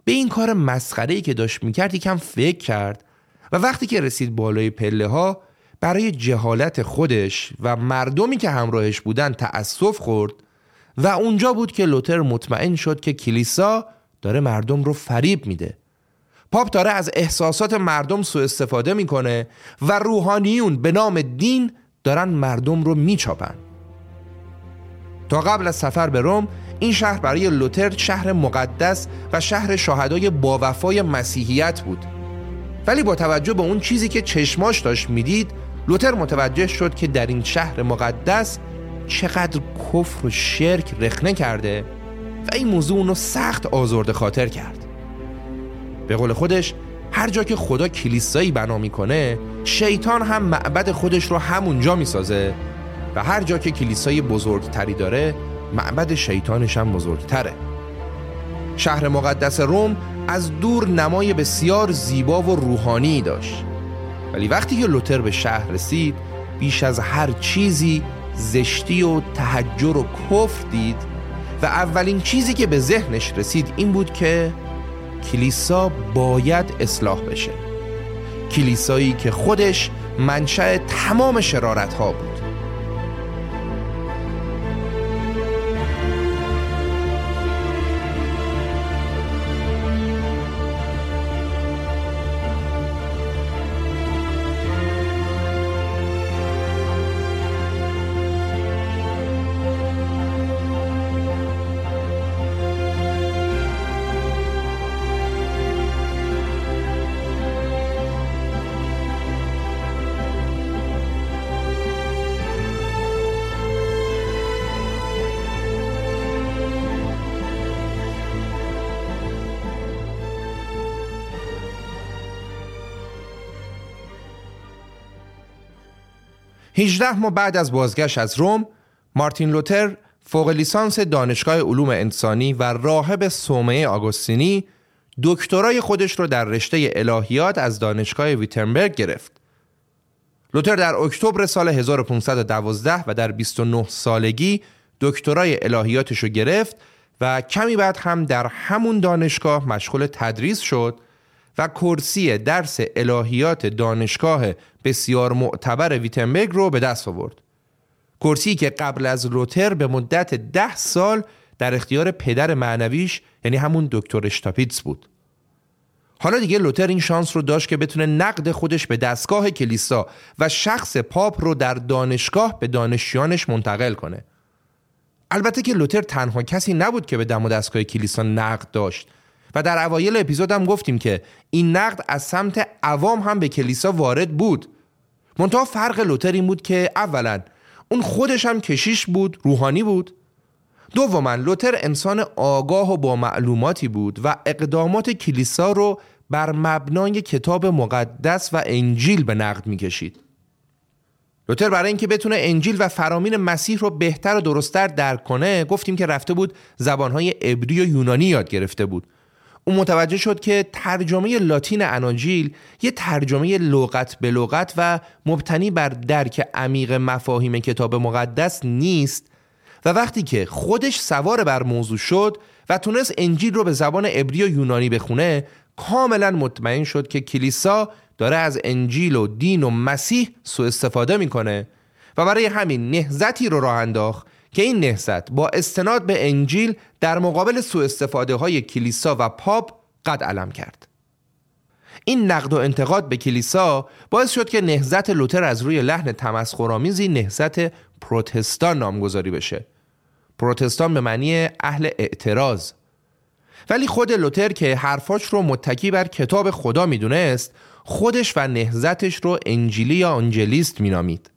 به این کار مسخره‌ای که داشت میکرد یکم فکر کرد و وقتی که رسید بالای پله ها برای جهالت خودش و مردمی که همراهش بودن تأسف خورد و اونجا بود که لوتر مطمئن شد که کلیسا داره مردم رو فریب میده. پاپ داره از احساسات مردم سوء استفاده میکنه و روحانیون به نام دین دارن مردم رو میچاپن. تا قبل از سفر به روم این شهر برای لوتر شهر مقدس و شهر شهدای باوفای مسیحیت بود. ولی با توجه به اون چیزی که چشماش داشت میدید لوتر متوجه شد که در این شهر مقدس چقدر کفر و شرک رخنه کرده و این موضوع اونو سخت آزرده خاطر کرد. به قول خودش هر جا که خدا کلیسایی بنا میکنه شیطان هم معبد خودش رو همونجا میسازه و هر جا که کلیسای بزرگتری داره معبد شیطانش هم بزرگتره. شهر مقدس روم از دور نمای بسیار زیبا و روحانی داشت ولی وقتی که لوتر به شهر رسید بیش از هر چیزی زشتی و تحجر و کفر دید و اولین چیزی که به ذهنش رسید این بود که کلیسا باید اصلاح بشه. کلیسایی که خودش منشأ تمام شرارت ها بود. هجده ماه بعد از بازگشت از روم، مارتین لوتر فوق لیسانس دانشگاه علوم انسانی و راهب صومعه آگوستینی دکترای خودش رو در رشته الهیات از دانشگاه ویتنبرگ گرفت. لوتر در اکتبر سال 1512 و در 29 سالگی دکترای الهیاتش رو گرفت و کمی بعد هم در همون دانشگاه مشغول تدریس شد و کرسی درس الهیات دانشگاه بسیار معتبر ویتنبرگ رو به دست آورد. کرسی که قبل از لوتر به مدت 10 سال در اختیار پدر معنویش یعنی همون دکتر اشتاپیتس بود. حالا دیگه لوتر این شانس رو داشت که بتونه نقد خودش به دستگاه کلیسا و شخص پاپ رو در دانشگاه به دانشجویانش منتقل کنه. البته که لوتر تنها کسی نبود که به دم و دستگاه کلیسا نقد داشت و در اوایل اپیزود هم گفتیم که این نقد از سمت عوام هم به کلیسا وارد بود. منتها فرق لوتر این بود که اولاً اون خودش هم کشیش بود، روحانی بود. دوماً لوتر انسان آگاه و با معلوماتی بود و اقدامات کلیسا رو بر مبنای کتاب مقدس و انجیل به نقد می‌کشید. لوتر برای اینکه بتونه انجیل و فرامین مسیح رو بهتر و درست‌تر درک کنه، گفتیم که رفته بود زبان‌های عبری و یونانی یاد گرفته بود. اون متوجه شد که ترجمه لاتین اناجیل یه ترجمه لغت به لغت و مبتنی بر درک عمیق مفاهیم کتاب مقدس نیست و وقتی که خودش سوار بر موضوع شد و تونست انجیل رو به زبان عبری و یونانی بخونه، کاملا مطمئن شد که کلیسا داره از انجیل و دین و مسیح سوء استفاده میکنه و برای همین نهضتی رو راه انداخت که این نهضت با استناد به انجیل در مقابل سوء استفاده های کلیسا و پاپ قد علم کرد. این نقد و انتقاد به کلیسا باعث شد که نهضت لوتر از روی لحن تمسخرآمیزی نهضت پروتستان نامگذاری بشه. پروتستان به معنی اهل اعتراض. ولی خود لوتر که حرفاش رو متکی بر کتاب خدا میدونست، خودش و نهضتش رو انجیلی یا آنجلیست مینامید.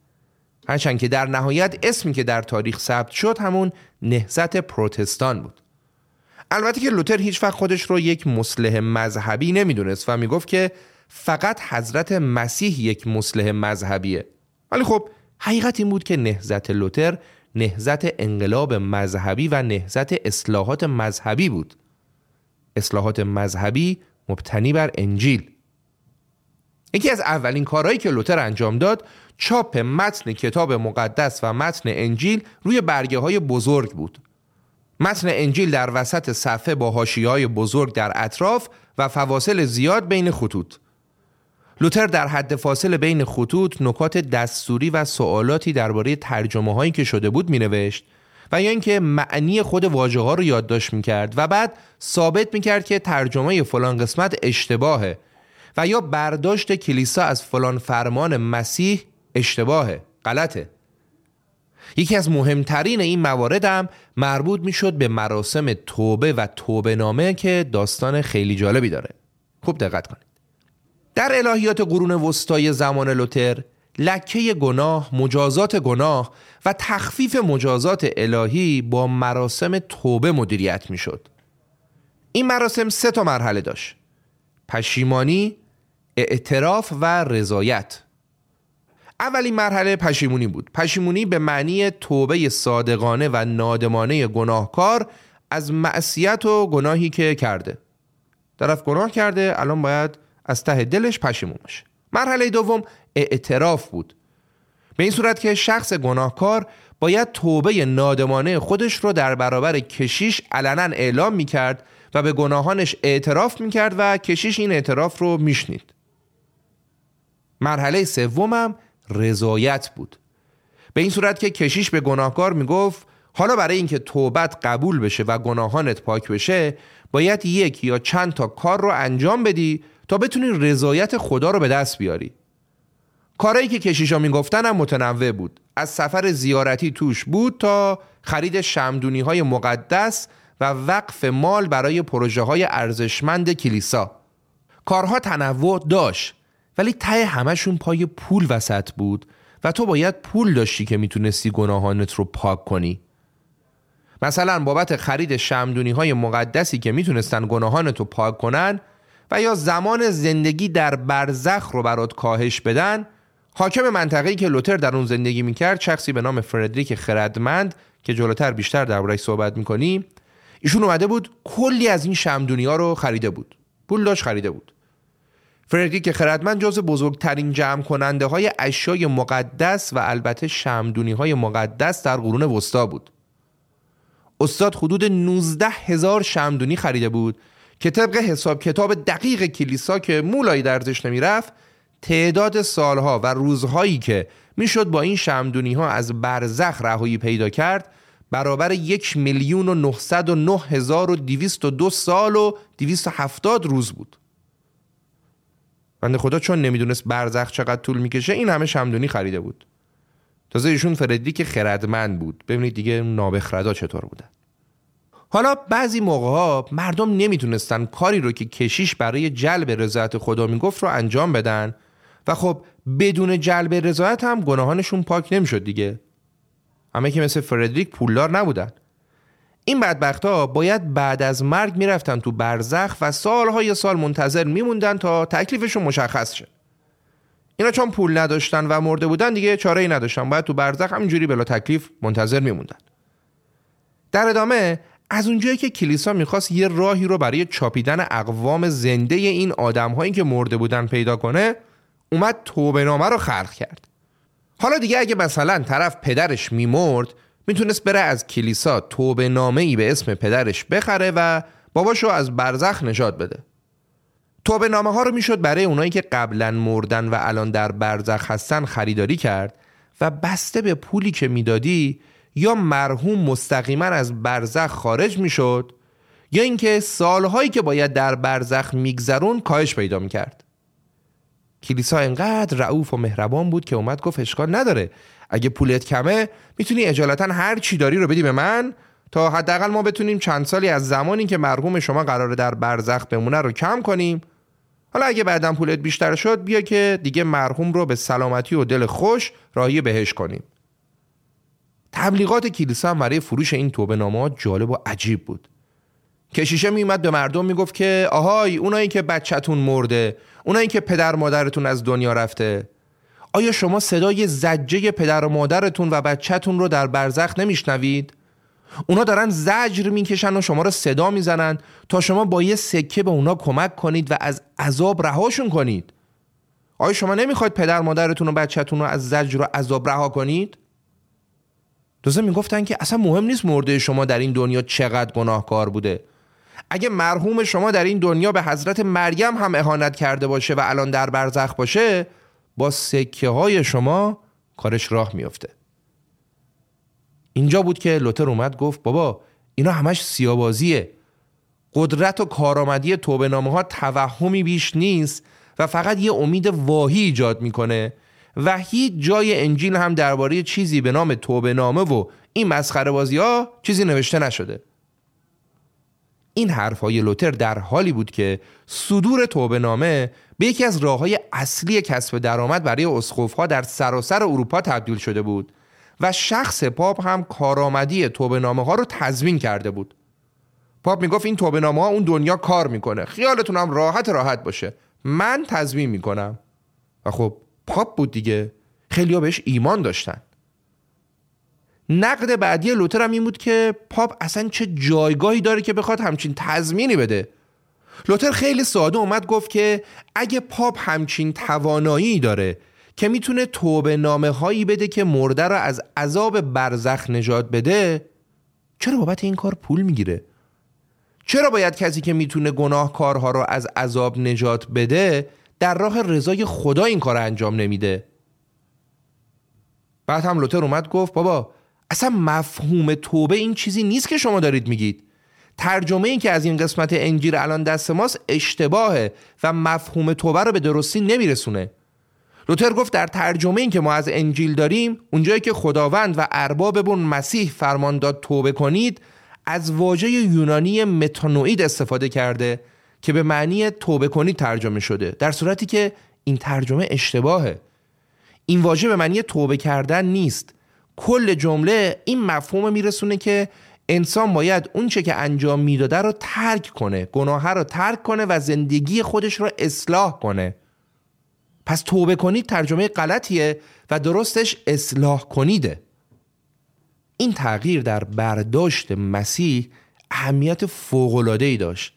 هرچند که در نهایت اسمی که در تاریخ ثبت شد همون نهضت پروتستان بود. البته که لوتر هیچ وقت خودش رو یک مصلح مذهبی نمیدونست و میگفت که فقط حضرت مسیح یک مصلح مذهبیه. ولی خب حقیقت این بود که نهضت لوتر نهضت انقلاب مذهبی و نهضت اصلاحات مذهبی بود. اصلاحات مذهبی مبتنی بر انجیل. یکی از اولین کارهایی که لوتر انجام داد چاپ متن کتاب مقدس و متن انجیل روی برگه های بزرگ بود. متن انجیل در وسط صفحه با حاشیه های بزرگ در اطراف و فواصل زیاد بین خطوط. لوتر در حد فاصل بین خطوط نکات دستوری و سوالاتی درباره ترجمه هایی که شده بود می نوشت و یا اینکه معنی خود واژه ها رو یادداشت می کرد و بعد ثابت می کرد که ترجمه فلان قسمت اشتباهه و یا برداشت کلیسا از فلان فرمان مسیح اشتباهه، غلطه. یکی از مهمترین این موارد هم مربوط می شد به مراسم توبه و توبه نامه که داستان خیلی جالبی داره. خوب دقت کنید. در الهیات قرون وسطای زمان لوتر، لکه گناه، مجازات گناه و تخفیف مجازات الهی با مراسم توبه مدیریت می شد. این مراسم 3 مرحله داشت: پشیمانی، اعتراف و رضایت. اولین مرحله پشیمونی بود. پشیمونی به معنی توبه صادقانه و نادمانه گناهکار از معصیت و گناهی که کرده. طرف گناه کرده، الان باید از ته دلش پشیمون بشه. مرحله دوم اعتراف بود. به این صورت که شخص گناهکار باید توبه نادمانه خودش رو در برابر کشیش علنا اعلام می‌کرد و به گناهانش اعتراف می‌کرد و کشیش این اعتراف رو می‌شنید. مرحله سومم رضایت بود. به این صورت که کشیش به گناهکار میگفت حالا برای اینکه توبت قبول بشه و گناهانت پاک بشه باید یک یا چند تا کار رو انجام بدی تا بتونی رضایت خدا رو به دست بیاری. کارهایی که کشیشا میگفتن هم متنوع بود. از سفر زیارتی توش بود تا خرید شمعدونی‌های مقدس و وقف مال برای پروژه‌های ارزشمند کلیسا. کارها تنوع داشت ولی ته همشون پای پول وسط بود و تو باید پول داشتی که میتونستی گناهانت رو پاک کنی. مثلا بابت خرید شمعدونی‌های مقدسی که میتونستن گناهانت رو پاک کنن و یا زمان زندگی در برزخ رو برات کاهش بدن، حاکم منطقه‌ای که لوتر در اون زندگی میکرد شخصی به نام فردریک خردمند که جلوتر بیشتر درباره‌اش صحبت میکنیم، ایشون اومده بود کلی از این شمعدونی‌ها رو خریده بود. پول داشت خریده بود. فردریک خردمند جز بزرگترین جمع کننده های اشیای مقدس و البته شمعدونی های مقدس در قرون وسطا بود. استاد حدود 19,000 شمعدونی خریده بود که طبق حساب کتاب دقیق کلیسا که مولایی درزش نمی رفت، تعداد سالها و روزهایی که میشد با این شمعدونی ها از برزخ رهایی پیدا کرد برابر 1,909,202 سال و 270 روز بود. بنده خدا چون نمیدونست برزخ چقدر طول میکشه این همه شمدونی خریده بود. تازه ایشون فردریک خردمند بود. ببینید دیگه نابخردا چطور بودن. حالا بعضی موقعها مردم نمیتونستن کاری رو که کشیش برای جلب رضایت خدا میگفت رو انجام بدن و خب بدون جلب رضایت هم گناهانشون پاک نمیشد دیگه. همه که مثل فردریک پولدار نبودن. این بدبخت‌ها باید بعد از مرگ میرفتن تو برزخ و سالهای سال منتظر میموندن تا تکلیفشون مشخص شه. اینا چون پول نداشتن و مرده بودن دیگه چاره‌ای نداشتن، باید تو برزخ همینجوری بلا تکلیف منتظر میموندن. در ادامه از اونجایی که کلیسا میخواست یه راهی رو برای چاپیدن اقوام زنده این آدم‌هایی که مرده بودن پیدا کنه، اومد توبه‌نامه رو خلق کرد. حالا دیگه اگه مثلا طرف پدرش میمرد میتونست بره از کلیسا توبه نامه‌ای به اسم پدرش بخره و باباشو از برزخ نجات بده. توبه نامه ها رو میشد برای اونایی که قبلا مردن و الان در برزخ هستن خریداری کرد و بسته به پولی که میدادی یا مرحوم مستقیما از برزخ خارج میشد یا اینکه سالهایی که باید در برزخ میگذرون کاهش پیدا میکرد. کلیسا اینقدر رعوف و مهربان بود که اومد گفت اشکال نداره، اگه پولت کمه میتونی اجالتا هر چی داری رو بدی به من تا حداقل ما بتونیم چند سالی از زمانی که مرحوم شما قراره در برزخ بمونه رو کم کنیم. حالا اگه بعداً پولت بیشتر شد بیا که دیگه مرحوم رو به سلامتی و دل خوش راهی بهش کنیم. تبلیغات کلیسا برای فروش این توبه‌نامه‌ها جالب و عجیب بود. کشیشه میومد به مردم میگفت که آهای اونایی که بچه‌تون مرده، اونایی که پدر مادرتون از دنیا رفته، آیا شما صدای زجه پدر و مادرتون و بچه‌تون رو در برزخ نمیشنوید؟ اونا دارن زجر میکشن و شما رو صدا میزنن تا شما با یه سکه به اونا کمک کنید و از عذاب رهاشون کنید. آیا شما نمیخواید پدر مادرتون و بچه‌تون رو از زجر و عذاب رها کنید؟ دوستا میگفتن که اصلا مهم نیست مرده شما در این دنیا چقدر گناهکار بوده. اگه مرحوم شما در این دنیا به حضرت مریم هم اهانت کرده باشه و الان در برزخ باشه، با سکه های شما کارش راه میفته. اینجا بود که لوتر اومد گفت بابا اینا همش سیاه‌بازیه. قدرت و کارآمدی توبه‌نامه ها توهمی بیش نیست و فقط یه امید واهی ایجاد میکنه و هیچ جای انجیل هم درباره چیزی به نام توبه‌نامه و این مسخره بازی ها چیزی نوشته نشده. این حرفای لوتر در حالی بود که صدور توبه‌نامه به یکی از راه‌های اصلی کسب درآمد برای اسقف‌ها در سراسر اروپا تبدیل شده بود و شخص پاپ هم کارآمدی توبه‌نامه‌ها رو تضمین کرده بود. پاپ میگفت این توبه‌نامه‌ها اون دنیا کار میکنه، خیالتون هم راحت باشه، من تضمین میکنم. و خب پاپ بود دیگه، خیلی‌ها بهش ایمان داشتن. نقد بعدی لوتر هم این بود که پاپ اصلا چه جایگاهی داره که بخواد همچین تضمینی بده. لوتر خیلی ساده اومد گفت که اگه پاپ همچین توانایی داره که میتونه توبه نامه هایی بده که مرده را از عذاب برزخ نجات بده، چرا بابت این کار پول میگیره؟ چرا باید کسی که میتونه گناهکارها را از عذاب نجات بده در راه رضای خدا این کار انجام نمیده؟ بعد هم لوتر اومد گفت بابا اصلا مفهوم توبه این چیزی نیست که شما دارید میگید. ترجمه این که از این قسمت انجیل الان دست ماست اشتباهه و مفهوم توبه رو به درستی نمیرسونه. لوتر گفت در ترجمه این که ما از انجیل داریم، اونجایی که خداوند و ارباب بن مسیح فرمان داد توبه کنید، از واژه یونانی متانوئید استفاده کرده که به معنی توبه کنید ترجمه شده، در صورتی که این ترجمه اشتباهه. این واژه به معنی توبه کردن نیست. کل جمله این مفهوم میرسونه که انسان باید اون چه که انجام میداده رو ترک کنه، گناه رو ترک کنه و زندگی خودش رو اصلاح کنه. پس توبه کنید ترجمه غلطیه و درستش اصلاح کنیده. این تغییر در برداشت مسیح اهمیت فوق‌العاده‌ای داشت.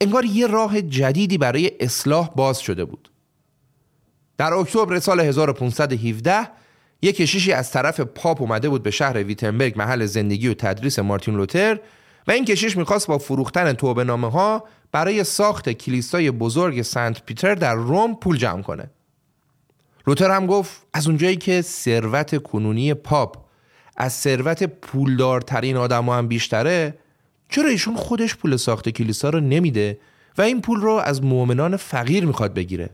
انگار یه راه جدیدی برای اصلاح باز شده بود. در اکتبر سال 1517 یک کشیشی از طرف پاپ اومده بود به شهر ویتنبرگ، محل زندگی و تدریس مارتین لوتر، و این کشیش میخواست با فروختن توبه‌نامه‌ها برای ساخت کلیسای بزرگ سنت پیتر در روم پول جمع کنه. لوتر هم گفت از اونجایی که ثروت کنونی پاپ از ثروت پولدارترین آدما هم بیشتره، چرا ایشون خودش پول ساخت کلیسا رو نمیده و این پول رو از مؤمنان فقیر میخواد بگیره؟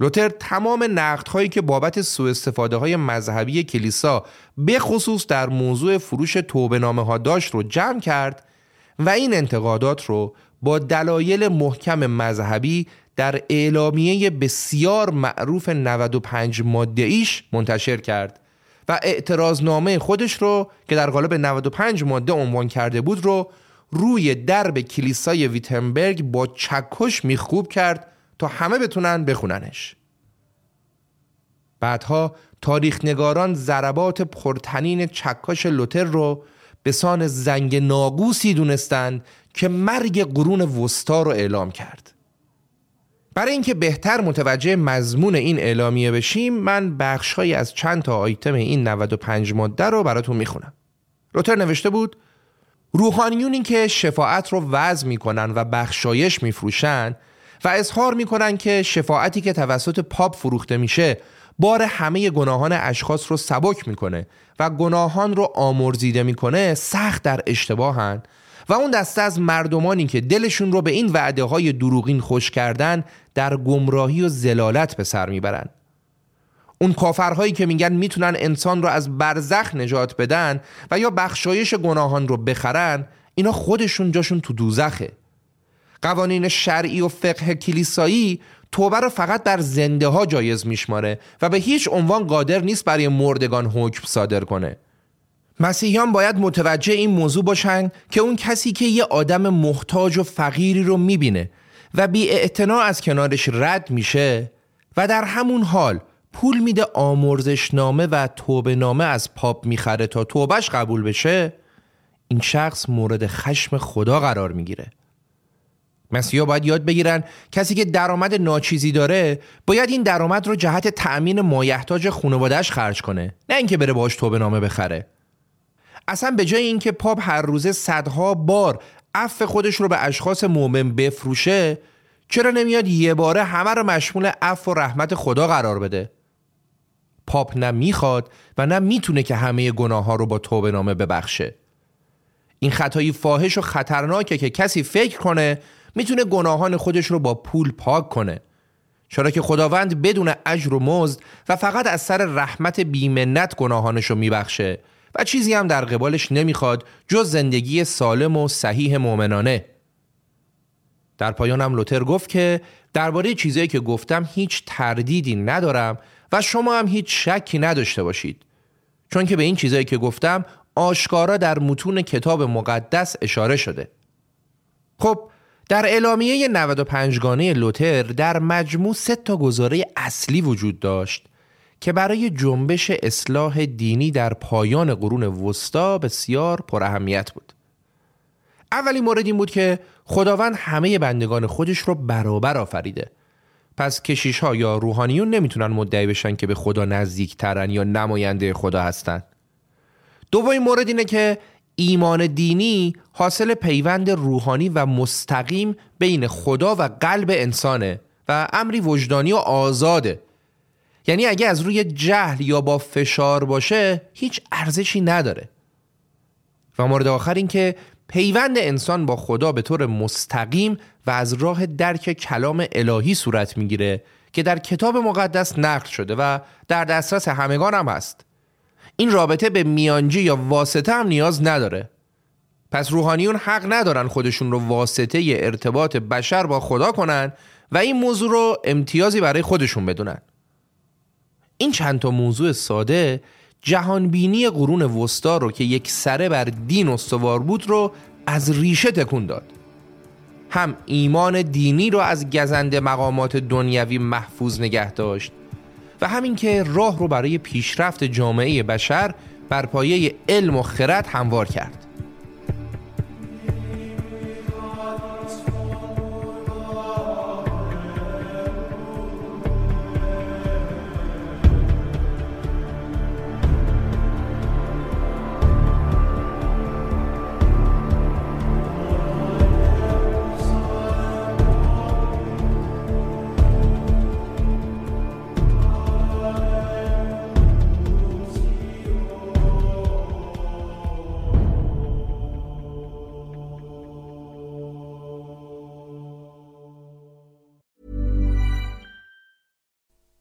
لوتر تمام نقدهایی که بابت سوء استفاده های مذهبی کلیسا به خصوص در موضوع فروش توبه‌نامه ها داشت رو جمع کرد و این انتقادات رو با دلایل محکم مذهبی در اعلامیه بسیار معروف 95 ماده‌ایش منتشر کرد و اعتراضنامه خودش رو که در قالب 95 ماده عنوان کرده بود رو روی درب کلیسای ویتنبرگ با چکش میخکوب کرد تا همه بتونن بخوننش. بعدها تاریخ نگاران ضربات پرتنین چکش لوتر رو به سان زنگ ناقوسی دونستند که مرگ قرون وسطا رو اعلام کرد. برای اینکه بهتر متوجه مضمون این اعلامیه بشیم، من بخش‌هایی از چند تا آیتم این 95 ماده رو براتون میخونم. لوتر نوشته بود: روحانیونی که شفاعت رو وضع میکنن و بخشایش میفروشن و اظهار میکنن که شفاعتی که توسط پاپ فروخته میشه بار همه گناهان اشخاص رو سبک میکنه و گناهان رو آمرزیده میکنه، سخت در اشتباهن و اون دسته از مردمانی که دلشون رو به این وعده های دروغین خوش کردن در گمراهی و ضلالت به سر میبرن. اون کافرهایی که میگن میتونن انسان رو از برزخ نجات بدن و یا بخشایش گناهان رو بخرن، اینا خودشون جاشون تو دوزخه. قوانین شرعی و فقه کلیسایی توبه رو فقط در زنده ها جایز میشماره و به هیچ عنوان قادر نیست برای مردگان حکم صادر کنه. مسیحیان باید متوجه این موضوع باشن که اون کسی که یه آدم محتاج و فقیری رو میبینه و بی اعتنا از کنارش رد میشه و در همون حال پول میده آمرزشنامه و توبه نامه از پاپ میخره تا توبهش قبول بشه، این شخص مورد خشم خدا قرار میگیره. مسیحا باید یاد بگیرن کسی که درآمد ناچیزی داره باید این درآمد رو جهت تأمین مایحتاج خانواده‌اش خرج کنه، نه اینکه بره باهاش توبه نامه بخره. اصلا به جای اینکه پاپ هر روزه صدها بار عفو خودش رو به اشخاص مؤمن بفروشه، چرا نمیاد یه باره همه رو مشمول عفو و رحمت خدا قرار بده؟ پاپ نه میخواد و نه میتونه که همه گناه ها رو با توبه نامه ببخشه. این خطایی فاحش و خطرناکه که کسی فکر کنه میتونه گناهان خودش رو با پول پاک کنه، چرا که خداوند بدون اجر و مزد و فقط از سر رحمت بی‌منت گناهانش رو میبخشه و چیزی هم در قبالش نمیخواد جز زندگی سالم و صحیح مؤمنانه. در پایان هم لوتر گفت که درباره چیزایی که گفتم هیچ تردیدی ندارم و شما هم هیچ شکی نداشته باشید، چون که به این چیزایی که گفتم آشکارا در متون کتاب مقدس اشاره شده. خب در اعلامیه 95 گانه لوتر در مجموع 3 تا گزاره اصلی وجود داشت که برای جنبش اصلاح دینی در پایان قرون وسطا بسیار پراهمیت بود. اولین مورد این بود که خداوند همه بندگان خودش رو برابر آفریده، پس کشیش ها یا روحانیون نمیتونن مدعی بشن که به خدا نزدیکترن یا نماینده خدا هستن. دومین مورد اینه که ایمان دینی حاصل پیوند روحانی و مستقیم بین خدا و قلب انسانه و امری وجدانی و آزاده، یعنی اگه از روی جهل یا با فشار باشه هیچ ارزشی نداره. و مورد آخر این که پیوند انسان با خدا به طور مستقیم و از راه درک کلام الهی صورت میگیره که در کتاب مقدس نقل شده و در دسترس همگان هم هست. این رابطه به میانجی یا واسطه هم نیاز نداره. پس روحانیون حق ندارن خودشون رو واسطه ی ارتباط بشر با خدا کنن و این موضوع رو امتیازی برای خودشون بدونن. این چند تا موضوع ساده جهانبینی قرون وسطا رو که یک سره بر دین استوار بود رو از ریشه تکون داد. هم ایمان دینی رو از گزند مقامات دنیوی محفوظ نگه داشت و همین که راه رو برای پیشرفت جامعه بشر بر پایه علم و خرد هموار کرد.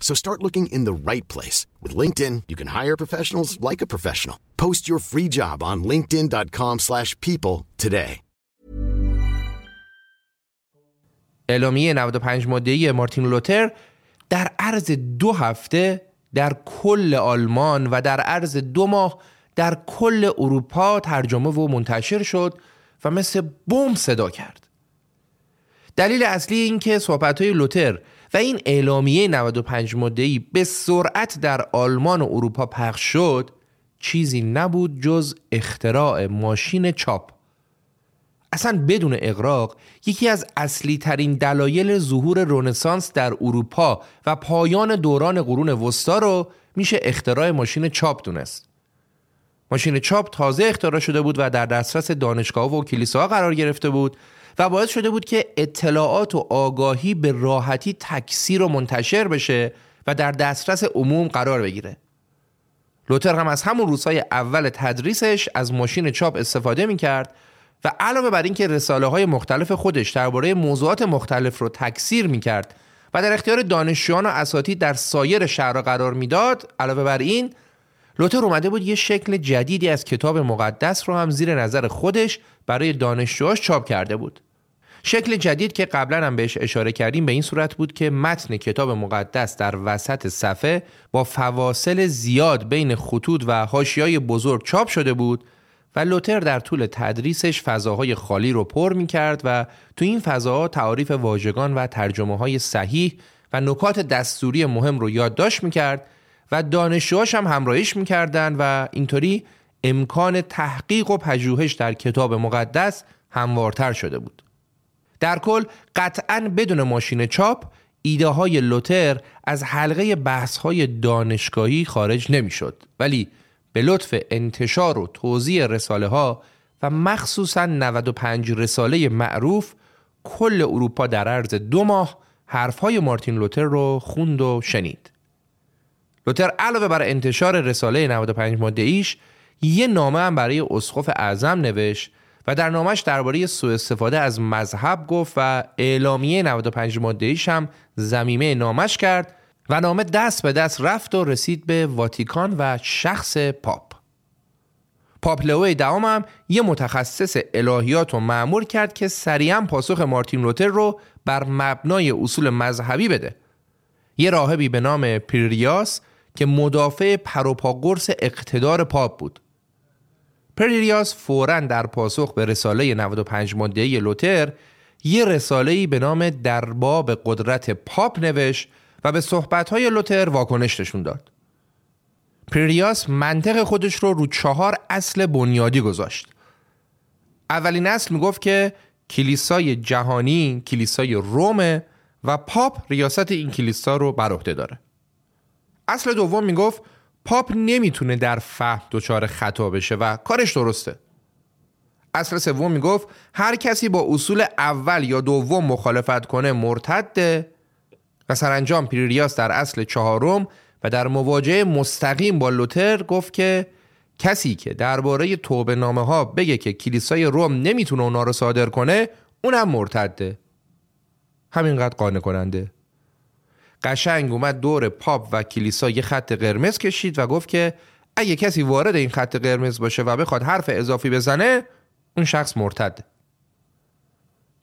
So start looking in the right place. With LinkedIn, you can hire professionals like a professional. Post your free job on linkedin.com/people today. اعلامیه 95 ماده‌ای مارتین لوتر در عرض 2 هفته در کل آلمان و در عرض 2 ماه در کل اروپا ترجمه و منتشر شد و مثل بمب صدا کرد. دلیل اصلی این که صحبت‌های لوتر و این اعلامیه 95 ماده‌ای به سرعت در آلمان و اروپا پخش شد چیزی نبود جز اختراع ماشین چاپ. اصلا بدون اغراق یکی از اصلی ترین دلایل ظهور رنسانس در اروپا و پایان دوران قرون وسطا رو میشه اختراع ماشین چاپ دونست. ماشین چاپ تازه اختراع شده بود و در دسترس دانشگاه‌ها و کلیساها قرار گرفته بود و باعث شده بود که اطلاعات و آگاهی به راحتی تکثیر و منتشر بشه و در دسترس عموم قرار بگیره. لوتر هم از همون روزهای اول تدریسش از ماشین چاپ استفاده می‌کرد و علاوه بر این که رساله‌های مختلف خودش درباره موضوعات مختلف رو تکثیر می‌کرد و در اختیار دانشجویان و اساتید در سایر شهرها قرار میداد، علاوه بر این لوتر اومده بود یه شکل جدیدی از کتاب مقدس رو هم زیر نظر خودش برای دانشجوهاش چاپ کرده بود. شکل جدید که قبلا هم بهش اشاره کردیم به این صورت بود که متن کتاب مقدس در وسط صفحه با فواصل زیاد بین خطوط و حاشیه‌های بزرگ چاپ شده بود و لوتر در طول تدریسش فضاهای خالی رو پر می‌کرد و تو این فضاها تعاریف واژگان و ترجمه‌های صحیح و نکات دستوری مهم رو یادداشت می‌کرد و دانشجوهاش هم همراهیش می‌کردن و اینطوری امکان تحقیق و پژوهش در کتاب مقدس هموارتر شده بود. در کل قطعاً بدون ماشین چاپ ایده های لوتر از حلقه بحث های دانشگاهی خارج نمیشد، ولی به لطف انتشار و توزیع رساله ها و مخصوصاً 95 رساله معروف کل اروپا در عرض 2 ماه حرف های مارتین لوتر رو خوند و شنید. لوتر علاوه بر انتشار رساله 95 ماده ایش یه نامه هم برای اسقف اعظم نوشت و در نامش درباره سوء استفاده از مذهب گفت و اعلامیه 95 ماده‌ایش هم ضمیمه نامش کرد و نامه دست به دست رفت و رسید به واتیکان و شخص پاپ لئو دهم هم یه متخصص الهیات رو مأمور کرد که سریعا پاسخ مارتین لوتر رو بر مبنای اصول مذهبی بده. یه راهبی به نام پیریاس که مدافع پروپاگورس اقتدار پاپ بود. پریریاس فوراً در پاسخ به رساله 95 ماده‌ای لوتر یه رساله‌ای به نام در باب قدرت پاپ نوشت و به صحبت‌های لوتر واکنش نشون داد. پریریاس منطق خودش رو 4 اصل بنیادی گذاشت. اولین اصل میگفت که کلیسای جهانی کلیسای روم و پاپ ریاست این کلیسا رو بر عهده داره. اصل دوم میگفت پاپ نمیتونه در فهم دچار خطا بشه و کارش درسته. اصل سوم میگفت هر کسی با اصول اول یا دوم مخالفت کنه مرتده. و سرانجام پیریاس در اصل 4 و در مواجهه مستقیم با لوتر گفت که کسی که درباره توبه نامه ها بگه که کلیسای روم نمیتونه اونا رو صادر کنه، اونم مرتده. همینقدر قانع کننده. قشنگ اومد دور پاپ و کلیسا یه خط قرمز کشید و گفت که اگه کسی وارد این خط قرمز باشه و بخواد حرف اضافی بزنه، اون شخص مرتده.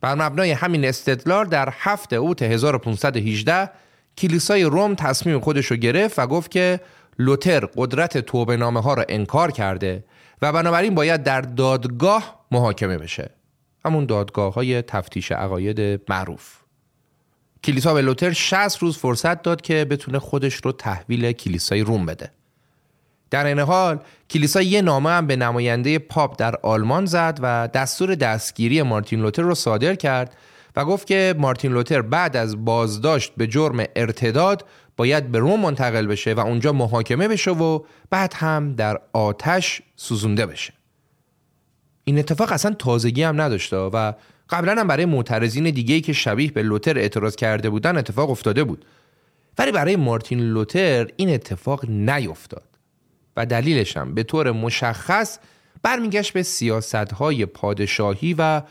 بر مبنای همین استدلال در 7 اوت 1518 کلیسای روم تصمیم خودش رو گرفت و گفت که لوتر قدرت توبه نامه ها را انکار کرده و بنابراین باید در دادگاه محاکمه بشه. همون دادگاه های تفتیش عقاید معروف. کلیسا به لوتر 60 روز فرصت داد که بتونه خودش رو تحویل کلیسای روم بده. در این حال کلیسا یه نامه هم به نماینده پاپ در آلمان زد و دستور دستگیری مارتین لوتر رو صادر کرد و گفت که مارتین لوتر بعد از بازداشت به جرم ارتداد باید به روم منتقل بشه و اونجا محاکمه بشه و بعد هم در آتش سوزونده بشه. این اتفاق اصلا تازگی هم نداشته و قبلا هم برای معترضین دیگه‌ای که شبیه به لوتر اعتراض کرده بودن اتفاق افتاده بود، ولی برای مارتین لوتر این اتفاق نیفتاد و دلیلش هم به طور مشخص برمیگشت به سیاست‌های پادشاهی و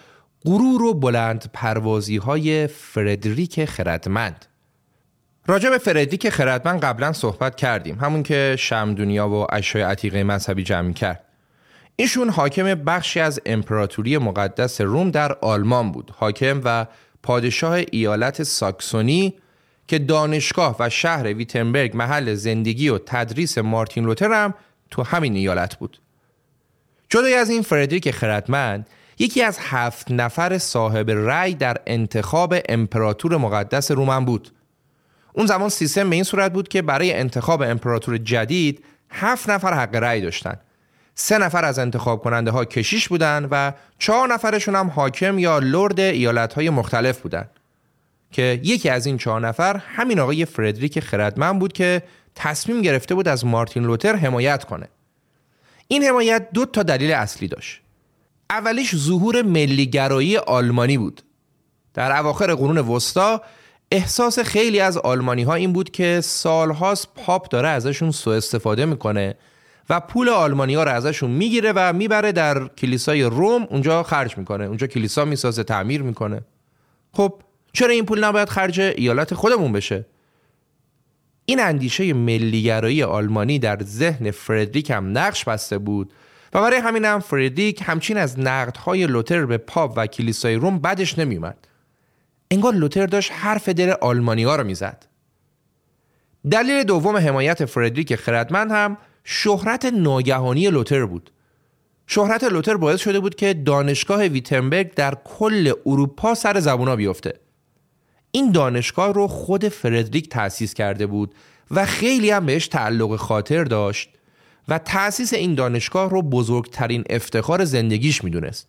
غرور و بلند پروازی‌های فردریک خردمند. راجع به فردریک خردمند قبلا صحبت کردیم، همون که شمع‌دونیا و اشیاء عتیقه مذهبی جمع کرد. ایشون حاکم بخشی از امپراتوری مقدس روم در آلمان بود، حاکم و پادشاه ایالت ساکسونی که دانشگاه و شهر ویتنبرگ محل زندگی و تدریس مارتین لوتر هم تو همین ایالت بود. جدای از این فردریک خردمند یکی از 7 صاحب رأی در انتخاب امپراتور مقدس روم هم بود. اون زمان سیستم به این صورت بود که برای انتخاب امپراتور جدید 7 حق رأی داشتن. 3 از انتخاب کننده ها کشیش بودن و 4 هم حاکم یا لرد ایالت های مختلف بودن که یکی از این 4 همین آقای فردریک خردمند بود که تصمیم گرفته بود از مارتین لوتر حمایت کنه. این حمایت 2 دلیل اصلی داشت. اولیش ظهور ملیگرایی آلمانی بود. در اواخر قرون وسطا احساس خیلی از آلمانی ها این بود که سالهاست پاپ داره ازشون سوء استفاده میکنه و پول آلمانی ها رو ازشون میگیره و میبره در کلیسای روم اونجا خرج میکنه، اونجا کلیسا میسازه، تعمیر میکنه. خب چرا این پول نباید خرج ایالت خودمون بشه؟ این اندیشه ملیگرایی آلمانی در ذهن فردریک هم نقش بسته بود و برای همین هم فردریک همچین از نقدهای لوتر به پاپ و کلیسای روم بدش نمیومد. انگار لوتر داشت حرف دل آلمانی‌ها رو میزد. دلیل دوم حمایت فردریک خردمند هم شهرت ناگهانی لوتر بود. شهرت لوتر باعث شده بود که دانشگاه ویتنبرگ در کل اروپا سر زبونا بیفته. این دانشگاه رو خود فردریک تأسیس کرده بود و خیلی هم بهش تعلق خاطر داشت و تأسیس این دانشگاه رو بزرگترین افتخار زندگیش میدونست.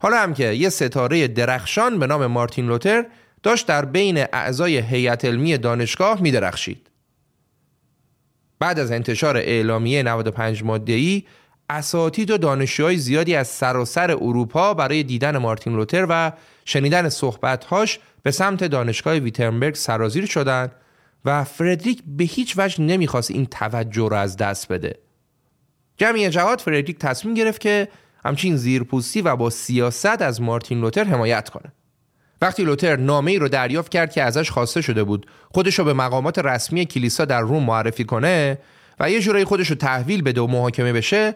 حالا هم که یه ستاره درخشان به نام مارتین لوتر داشت در بین اعضای هیئت علمی دانشگاه میدرخشید. بعد از انتشار اعلامیه 95 ماده‌ای، اساتید و دانشجوهای زیادی از سراسر اروپا برای دیدن مارتین لوتر و شنیدن صحبت‌هاش به سمت دانشگاه ویتنبرگ سرازیر شدند و فردریک به هیچ وجه نمیخواست این توجه رو از دست بده. جمعی جهات فردریک تصمیم گرفت که همچین زیرپوستی و با سیاست از مارتین لوتر حمایت کنه. وقتی لوتر نامه‌ای رو دریافت کرد که ازش خواسته شده بود خودش رو به مقامات رسمی کلیسا در روم معرفی کنه و یه جورایی خودش رو تحویل بده و محاکمه بشه،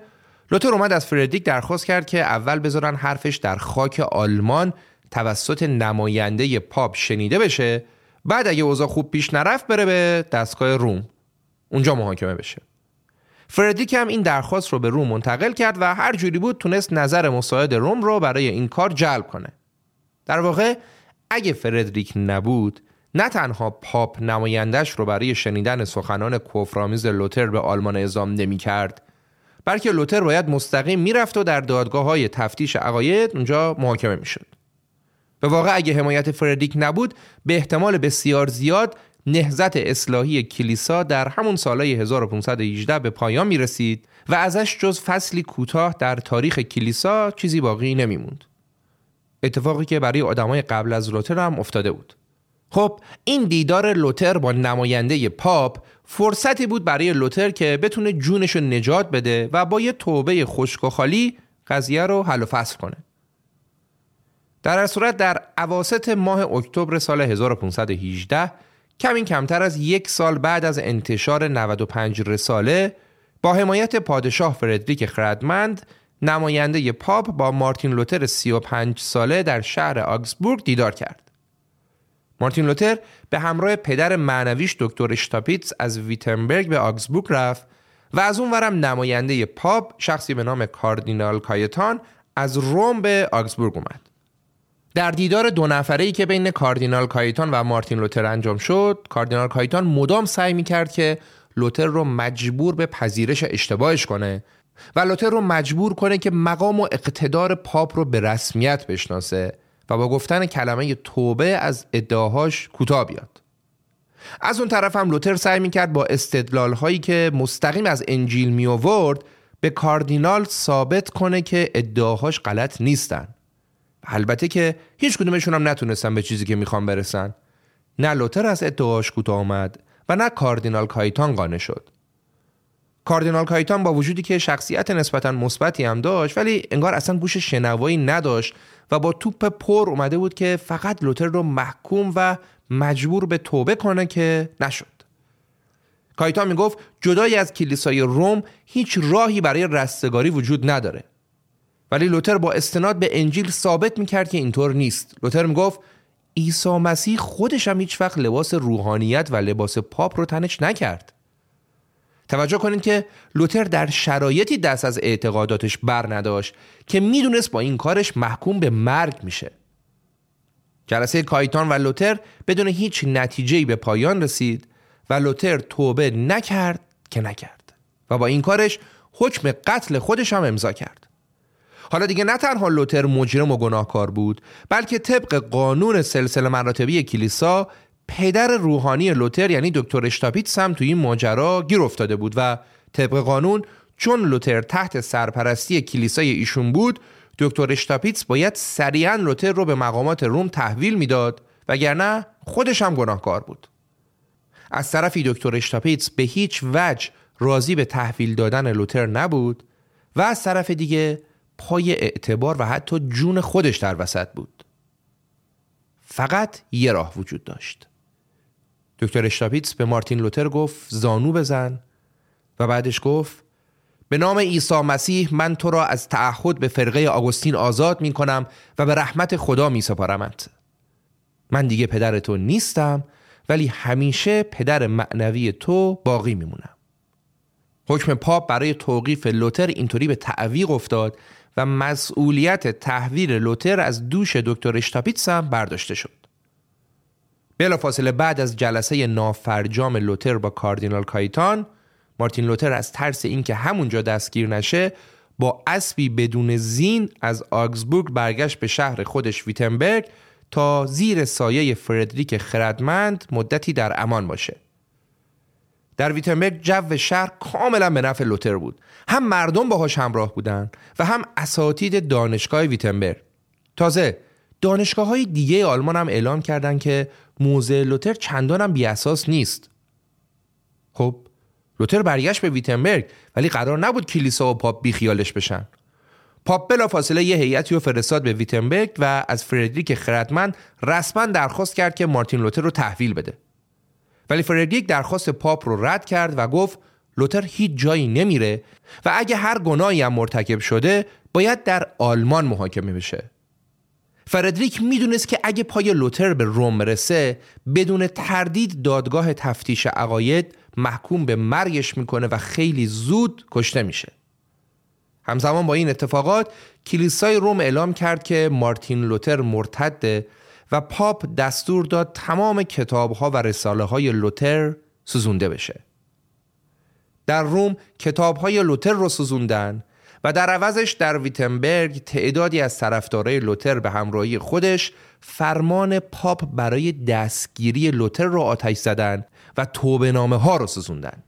لوتر اومد از فردریک درخواست کرد که اول بذارن حرفش در خاک آلمان توسط نماینده پاپ شنیده بشه، بعد اگه اوضاع خوب پیش نرفت بره به دستگاه روم اونجا محاکمه بشه. فردریک هم این درخواست رو به روم منتقل کرد و هر جوری بود تونست نظر مساعد روم رو برای این کار جلب کنه. در واقع اگه فردریک نبود، نه تنها پاپ نمایندش رو برای شنیدن سخنان کفرآمیز لوتر به آلمان اعزام نمی‌کرد، بلکه لوتر باید مستقیم میرفت و در دادگاه‌های تفتیش عقاید اونجا محاکمه میشد. به واقع اگه حمایت فردریک نبود، به احتمال بسیار زیاد نهضت اصلاحی کلیسا در همون سالهای 1518 به پایان میرسید و ازش جز فصلی کوتاه در تاریخ کلیسا چیزی باقی نمیموند. اتفاقی که برای آدمای قبل از لوتر هم افتاده بود. خب این دیدار لوتر با نماینده پاپ فرصتی بود برای لوتر که بتونه جونش رو نجات بده و با یه توبه خشک و خالی قضیه رو حل و فصل کنه. در هر صورت در اواسط ماه اکتبر سال 1518 کمی کمتر از یک سال بعد از انتشار 95 رساله با حمایت پادشاه فردریک خردمند نماینده پاپ با مارتین لوتر 35 ساله در شهر آگزبورگ دیدار کرد. مارتین لوتر به همراه پدر معنویش دکتر اشتاپیتس از ویتنبرگ به آگزبورگ رفت و از اون ورم نماینده پاپ شخصی به نام کاردینال کایتان از روم به آگزبورگ اومد. در دیدار دو نفره‌ای که بین کاردینال کایتان و مارتین لوتر انجام شد، کاردینال کایتان مدام سعی می‌کرد که لوتر رو مجبور به پذیرش اشتباهش کنه و لوتر رو مجبور کنه که مقام و اقتدار پاپ رو به رسمیت بشناسه و با گفتن کلمه توبه از ادعاهاش کوتاه بیاد. از اون طرف هم لوتر سعی می‌کرد با استدلال‌هایی که مستقیم از انجیل می‌آورد به کاردینال ثابت کنه که ادعاهاش غلط نیستن. البته که هیچ کدومشون هم نتونستن به چیزی که میخوان برسن. نه لوتر از ادعاش کوتاه آمد و نه کاردینال کایتان قانع شد. کاردینال کایتان با وجودی که شخصیت نسبتاً مثبتی هم داشت ولی انگار اصلا گوش شنوایی نداشت و با توپ پر اومده بود که فقط لوتر رو محکوم و مجبور به توبه کنه که نشد. کایتان میگفت جدای از کلیسای روم هیچ راهی برای رستگاری وجود نداره. ولی لوتر با استناد به انجیل ثابت میکرد که اینطور نیست. لوتر میگفت عیسی مسیح خودش هم هیچ وقت لباس روحانیت و لباس پاپ رو تنش نکرد. توجه کنید که لوتر در شرایطی دست از اعتقاداتش بر نداشت که میدونست با این کارش محکوم به مرگ میشه. جلسه کایتان و لوتر بدون هیچ نتیجه‌ای به پایان رسید و لوتر توبه نکرد که نکرد و با این کارش حکم قتل خودش هم امضا کرد. حالا دیگه نه تنها لوتر مجرم و گناهکار بود، بلکه طبق قانون سلسله مراتبی کلیسا پدر روحانی لوتر یعنی دکتر اشتاپیتس هم توی این ماجرا گیر افتاده بود و طبق قانون چون لوتر تحت سرپرستی کلیسای ایشون بود، دکتر اشتاپیتس باید سریعاً لوتر رو به مقامات روم تحویل میداد وگرنه خودش هم گناهکار بود. از طرفی دکتر اشتاپیتس به هیچ وجه راضی به تحویل دادن لوتر نبود و از طرف دیگه پای اعتبار و حتی جون خودش در وسط بود. فقط یه راه وجود داشت. دکتر اشتاپیتس به مارتین لوتر گفت زانو بزن و بعدش گفت به نام عیسی مسیح من تو را از تعهد به فرقه آگوستین آزاد می کنم و به رحمت خدا می سپارمت. من دیگه پدر تو نیستم ولی همیشه پدر معنوی تو باقی میمونم. حکم پاپ برای توقیف لوتر اینطوری به تعویق افتاد و مسئولیت تحویل لوتر از دوش دکتر اشتاپیتس هم برداشته شد. بلافاصله بعد از جلسه نافرجام لوتر با کاردینال کایتان، مارتین لوتر از ترس اینکه همونجا دستگیر نشه با اسبی بدون زین از آگزبورگ برگشت به شهر خودش ویتنبرگ تا زیر سایه فردریک خردمند مدتی در امان باشه. در ویتنبرگ جو شهر کاملا به نفع لوتر بود. هم مردم باهاش همراه بودن و هم اساتید دانشگاه ویتنبرگ. تازه دانشگاه‌های دیگه آلمان هم اعلام کردن که موزه لوتر چندان هم بی‌اساس نیست. خب لوتر برگشت به ویتنبرگ ولی قرار نبود کلیسا و پاپ بیخیالش بشن. پاپ بلافاصله یه هیئتی رو فرستاد به ویتنبرگ و از فردریک خردمند رسما درخواست کرد که مارتین لوتر رو تحویل بده. ولی فردریک درخواست پاپ رو رد کرد و گفت لوتر هیچ جایی نمیره و اگه هر گناهی هم مرتکب شده باید در آلمان محاکمه بشه. فردریک میدونست که اگه پای لوتر به روم برسه بدون تردید دادگاه تفتیش عقاید محکوم به مرگش میکنه و خیلی زود کشته میشه. همزمان با این اتفاقات کلیسای روم اعلام کرد که مارتین لوتر مرتده و پاپ دستور داد تمام کتاب‌ها و رساله‌های لوتر سوزونده بشه. در روم کتاب‌های لوتر رو سوزوندن و در عوضش در ویتنبرگ تعدادی از طرفدارای لوتر به همراهی خودش فرمان پاپ برای دستگیری لوتر رو آتش زدن و توبه‌نامه‌ها رو سوزوندن.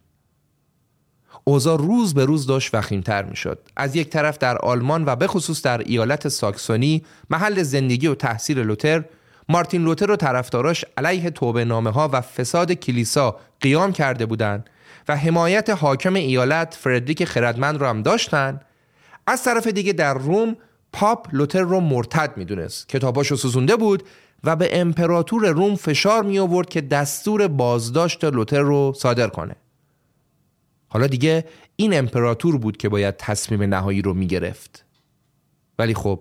اوضاع روز به روز داشت وخیم‌تر می‌شد. از یک طرف در آلمان و به خصوص در ایالت ساکسونی محل زندگی و تحصیل لوتر مارتین لوتر و طرفداراش علیه توبه‌نامه‌ها و فساد کلیسا قیام کرده بودند و حمایت حاکم ایالت فردریک خردمند را هم داشتن. از طرف دیگه در روم پاپ لوتر رو مرتد میدونست، کتاباشو سوزونده بود و به امپراتور روم فشار می آورد که دستور بازداشت لوتر رو صادر کنه. حالا دیگه این امپراتور بود که باید تصمیم نهایی رو می گرفت. ولی خب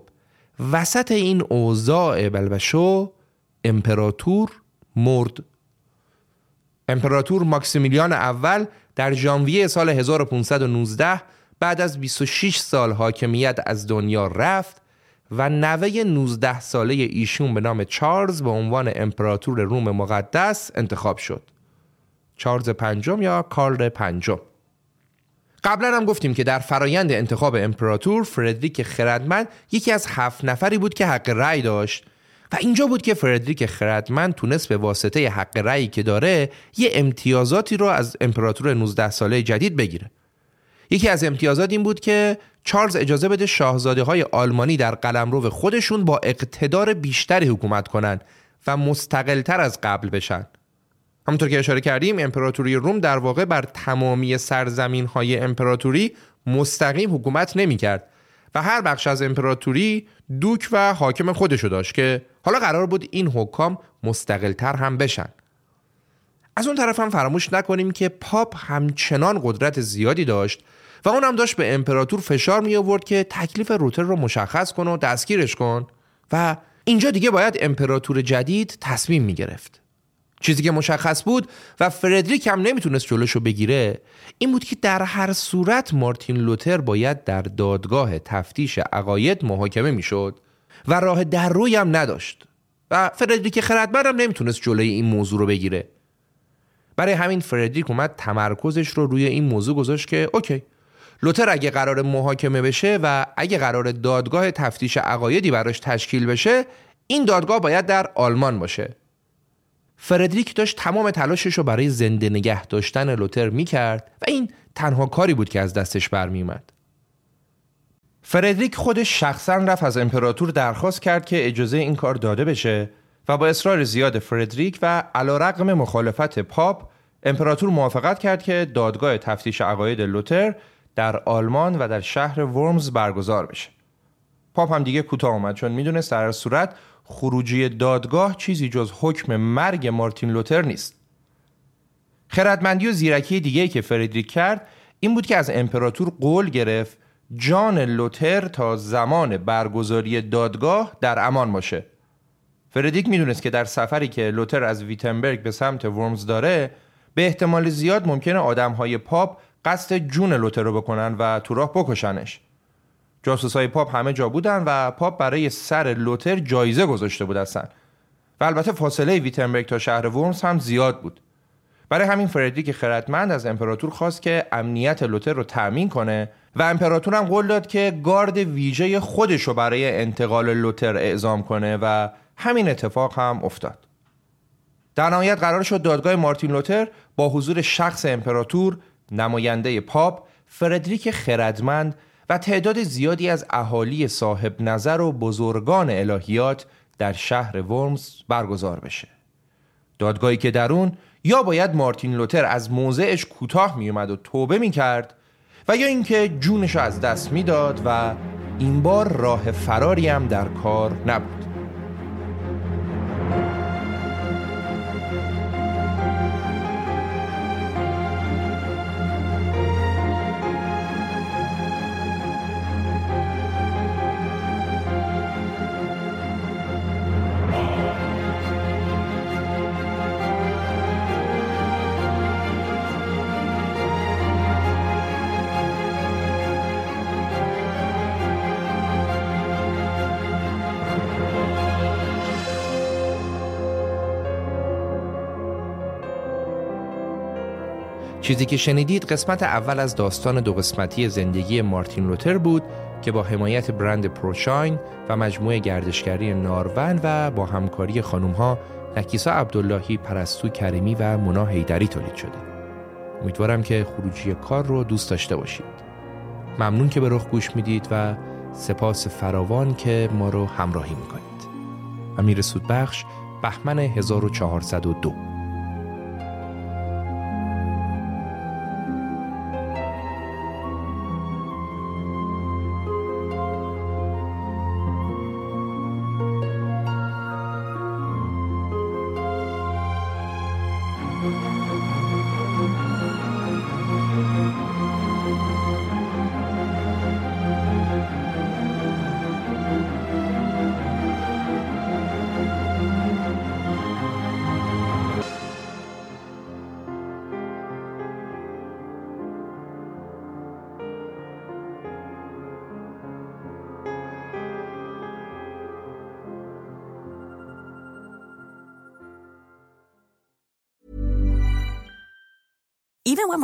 وسط این اوضاع بلبشو امپراتور مرد. امپراتور ماکسیمیلیان اول در ژانویه سال 1519 بعد از 26 سال حاکمیت از دنیا رفت و نوه 19 ساله ایشون به نام چارلز به عنوان امپراتور روم مقدس انتخاب شد. چارلز پنجم یا کارل پنجم. قبلا هم گفتیم که در فرایند انتخاب امپراتور فردریک خردمند یکی از 7 نفری بود که حق رأی داشت و اینجا بود که فردریک خردمند تونست به واسطه حق رأیی که داره یه امتیازاتی رو از امپراتور 19 ساله جدید بگیره. یکی از امتیازات این بود که چارلز اجازه بده شاهزاده‌های آلمانی در قلمرو خودشون با اقتدار بیشتری حکومت کنن و مستقل‌تر از قبل بشن. همونطور که اشاره کردیم امپراتوری روم در واقع بر تمامی سرزمین‌های امپراتوری مستقیم حکومت نمی‌کرد و هر بخش از امپراتوری دوک و حاکم خودشو داشت که حالا قرار بود این حکام مستقل‌تر هم بشن. از اون طرف هم فراموش نکنیم که پاپ همچنان قدرت زیادی داشت و اون هم داشت به امپراتور فشار می آورد که تکلیف لوتر رو مشخص کن و دستگیرش کن و اینجا دیگه باید امپراتور جدید تصمیم می گرفت. چیزی که مشخص بود و فردریک هم نمیتونست جلوشو بگیره این بود که در هر صورت مارتین لوتر باید در دادگاه تفتیش عقاید محاکمه میشد و راه در روی هم نداشت و فردریک خردمند هم نمیتونست جلوی این موضوع رو بگیره. برای همین فردریک اومد تمرکزش رو روی این موضوع گذاشت که اوکی لوتر اگه قرار محاکمه بشه و اگه قرار دادگاه تفتیش عقایدی براش تشکیل بشه این دادگاه باید در آلمان باشه. فردریک داشت تمام تلاشش رو برای زنده نگه داشتن لوتر میکرد و این تنها کاری بود که از دستش برمیومد. فردریک خودش شخصاً رفت از امپراتور درخواست کرد که اجازه این کار داده بشه و با اصرار زیاد فردریک و علیرغم مخالفت پاپ امپراتور موافقت کرد که دادگاه تفتیش عقاید لوتر در آلمان و در شهر ورمز برگزار بشه. پاپ هم دیگه کوتاه اومد چون میدونست در صورت خروجی دادگاه چیزی جز حکم مرگ مارتین لوتر نیست. خردمندی و زیرکی دیگه‌ای که فردریک کرد این بود که از امپراتور قول گرفت جان لوتر تا زمان برگزاری دادگاه در امان باشه. فردریک میدونست که در سفری که لوتر از ویتنبرگ به سمت ورمز داره به احتمال زیاد ممکنه آدم‌های پاپ قصد جون لوتر رو بکنن و تو راه بکشنش. جاسوسای پاپ همه جا بودن و پاپ برای سر لوتر جایزه گذاشته بود اصلا. و البته فاصله ویتنبرگ تا شهر ورمز هم زیاد بود. برای همین فردریک خردمند از امپراتور خواست که امنیت لوتر رو تأمین کنه و امپراتور هم قول داد که گارد ویژه خودش رو برای انتقال لوتر اعزام کنه و همین اتفاق هم افتاد. در نهایت قرار شد دادگاه مارتین لوتر با حضور شخص امپراتور، نماینده پاپ، فردریک خردمند و تعداد زیادی از اهالی صاحب نظر و بزرگان الهیات در شهر ورمز برگزار بشه. دادگاهی که در اون یا باید مارتین لوتر از موضعش کوتاه میومد و توبه میکرد و یا اینکه جونش رو از دست میداد و این بار راه فراری هم در کار نبود. چیزی که شنیدید قسمت اول از داستان 2 قسمتی زندگی مارتین لوتر بود که با حمایت برند پرو شاین و مجموعه گردشگری نارون و با همکاری خانم‌ها نکیسا عبداللهی، پرستو کریمی و منا حیدری تولید شده. امیدوارم که خروجی کار رو دوست داشته باشید. ممنون که به رخ گوش میدید و سپاس فراوان که ما رو همراهی میکنید. امیر سودبخش، بهمن 1402. Even when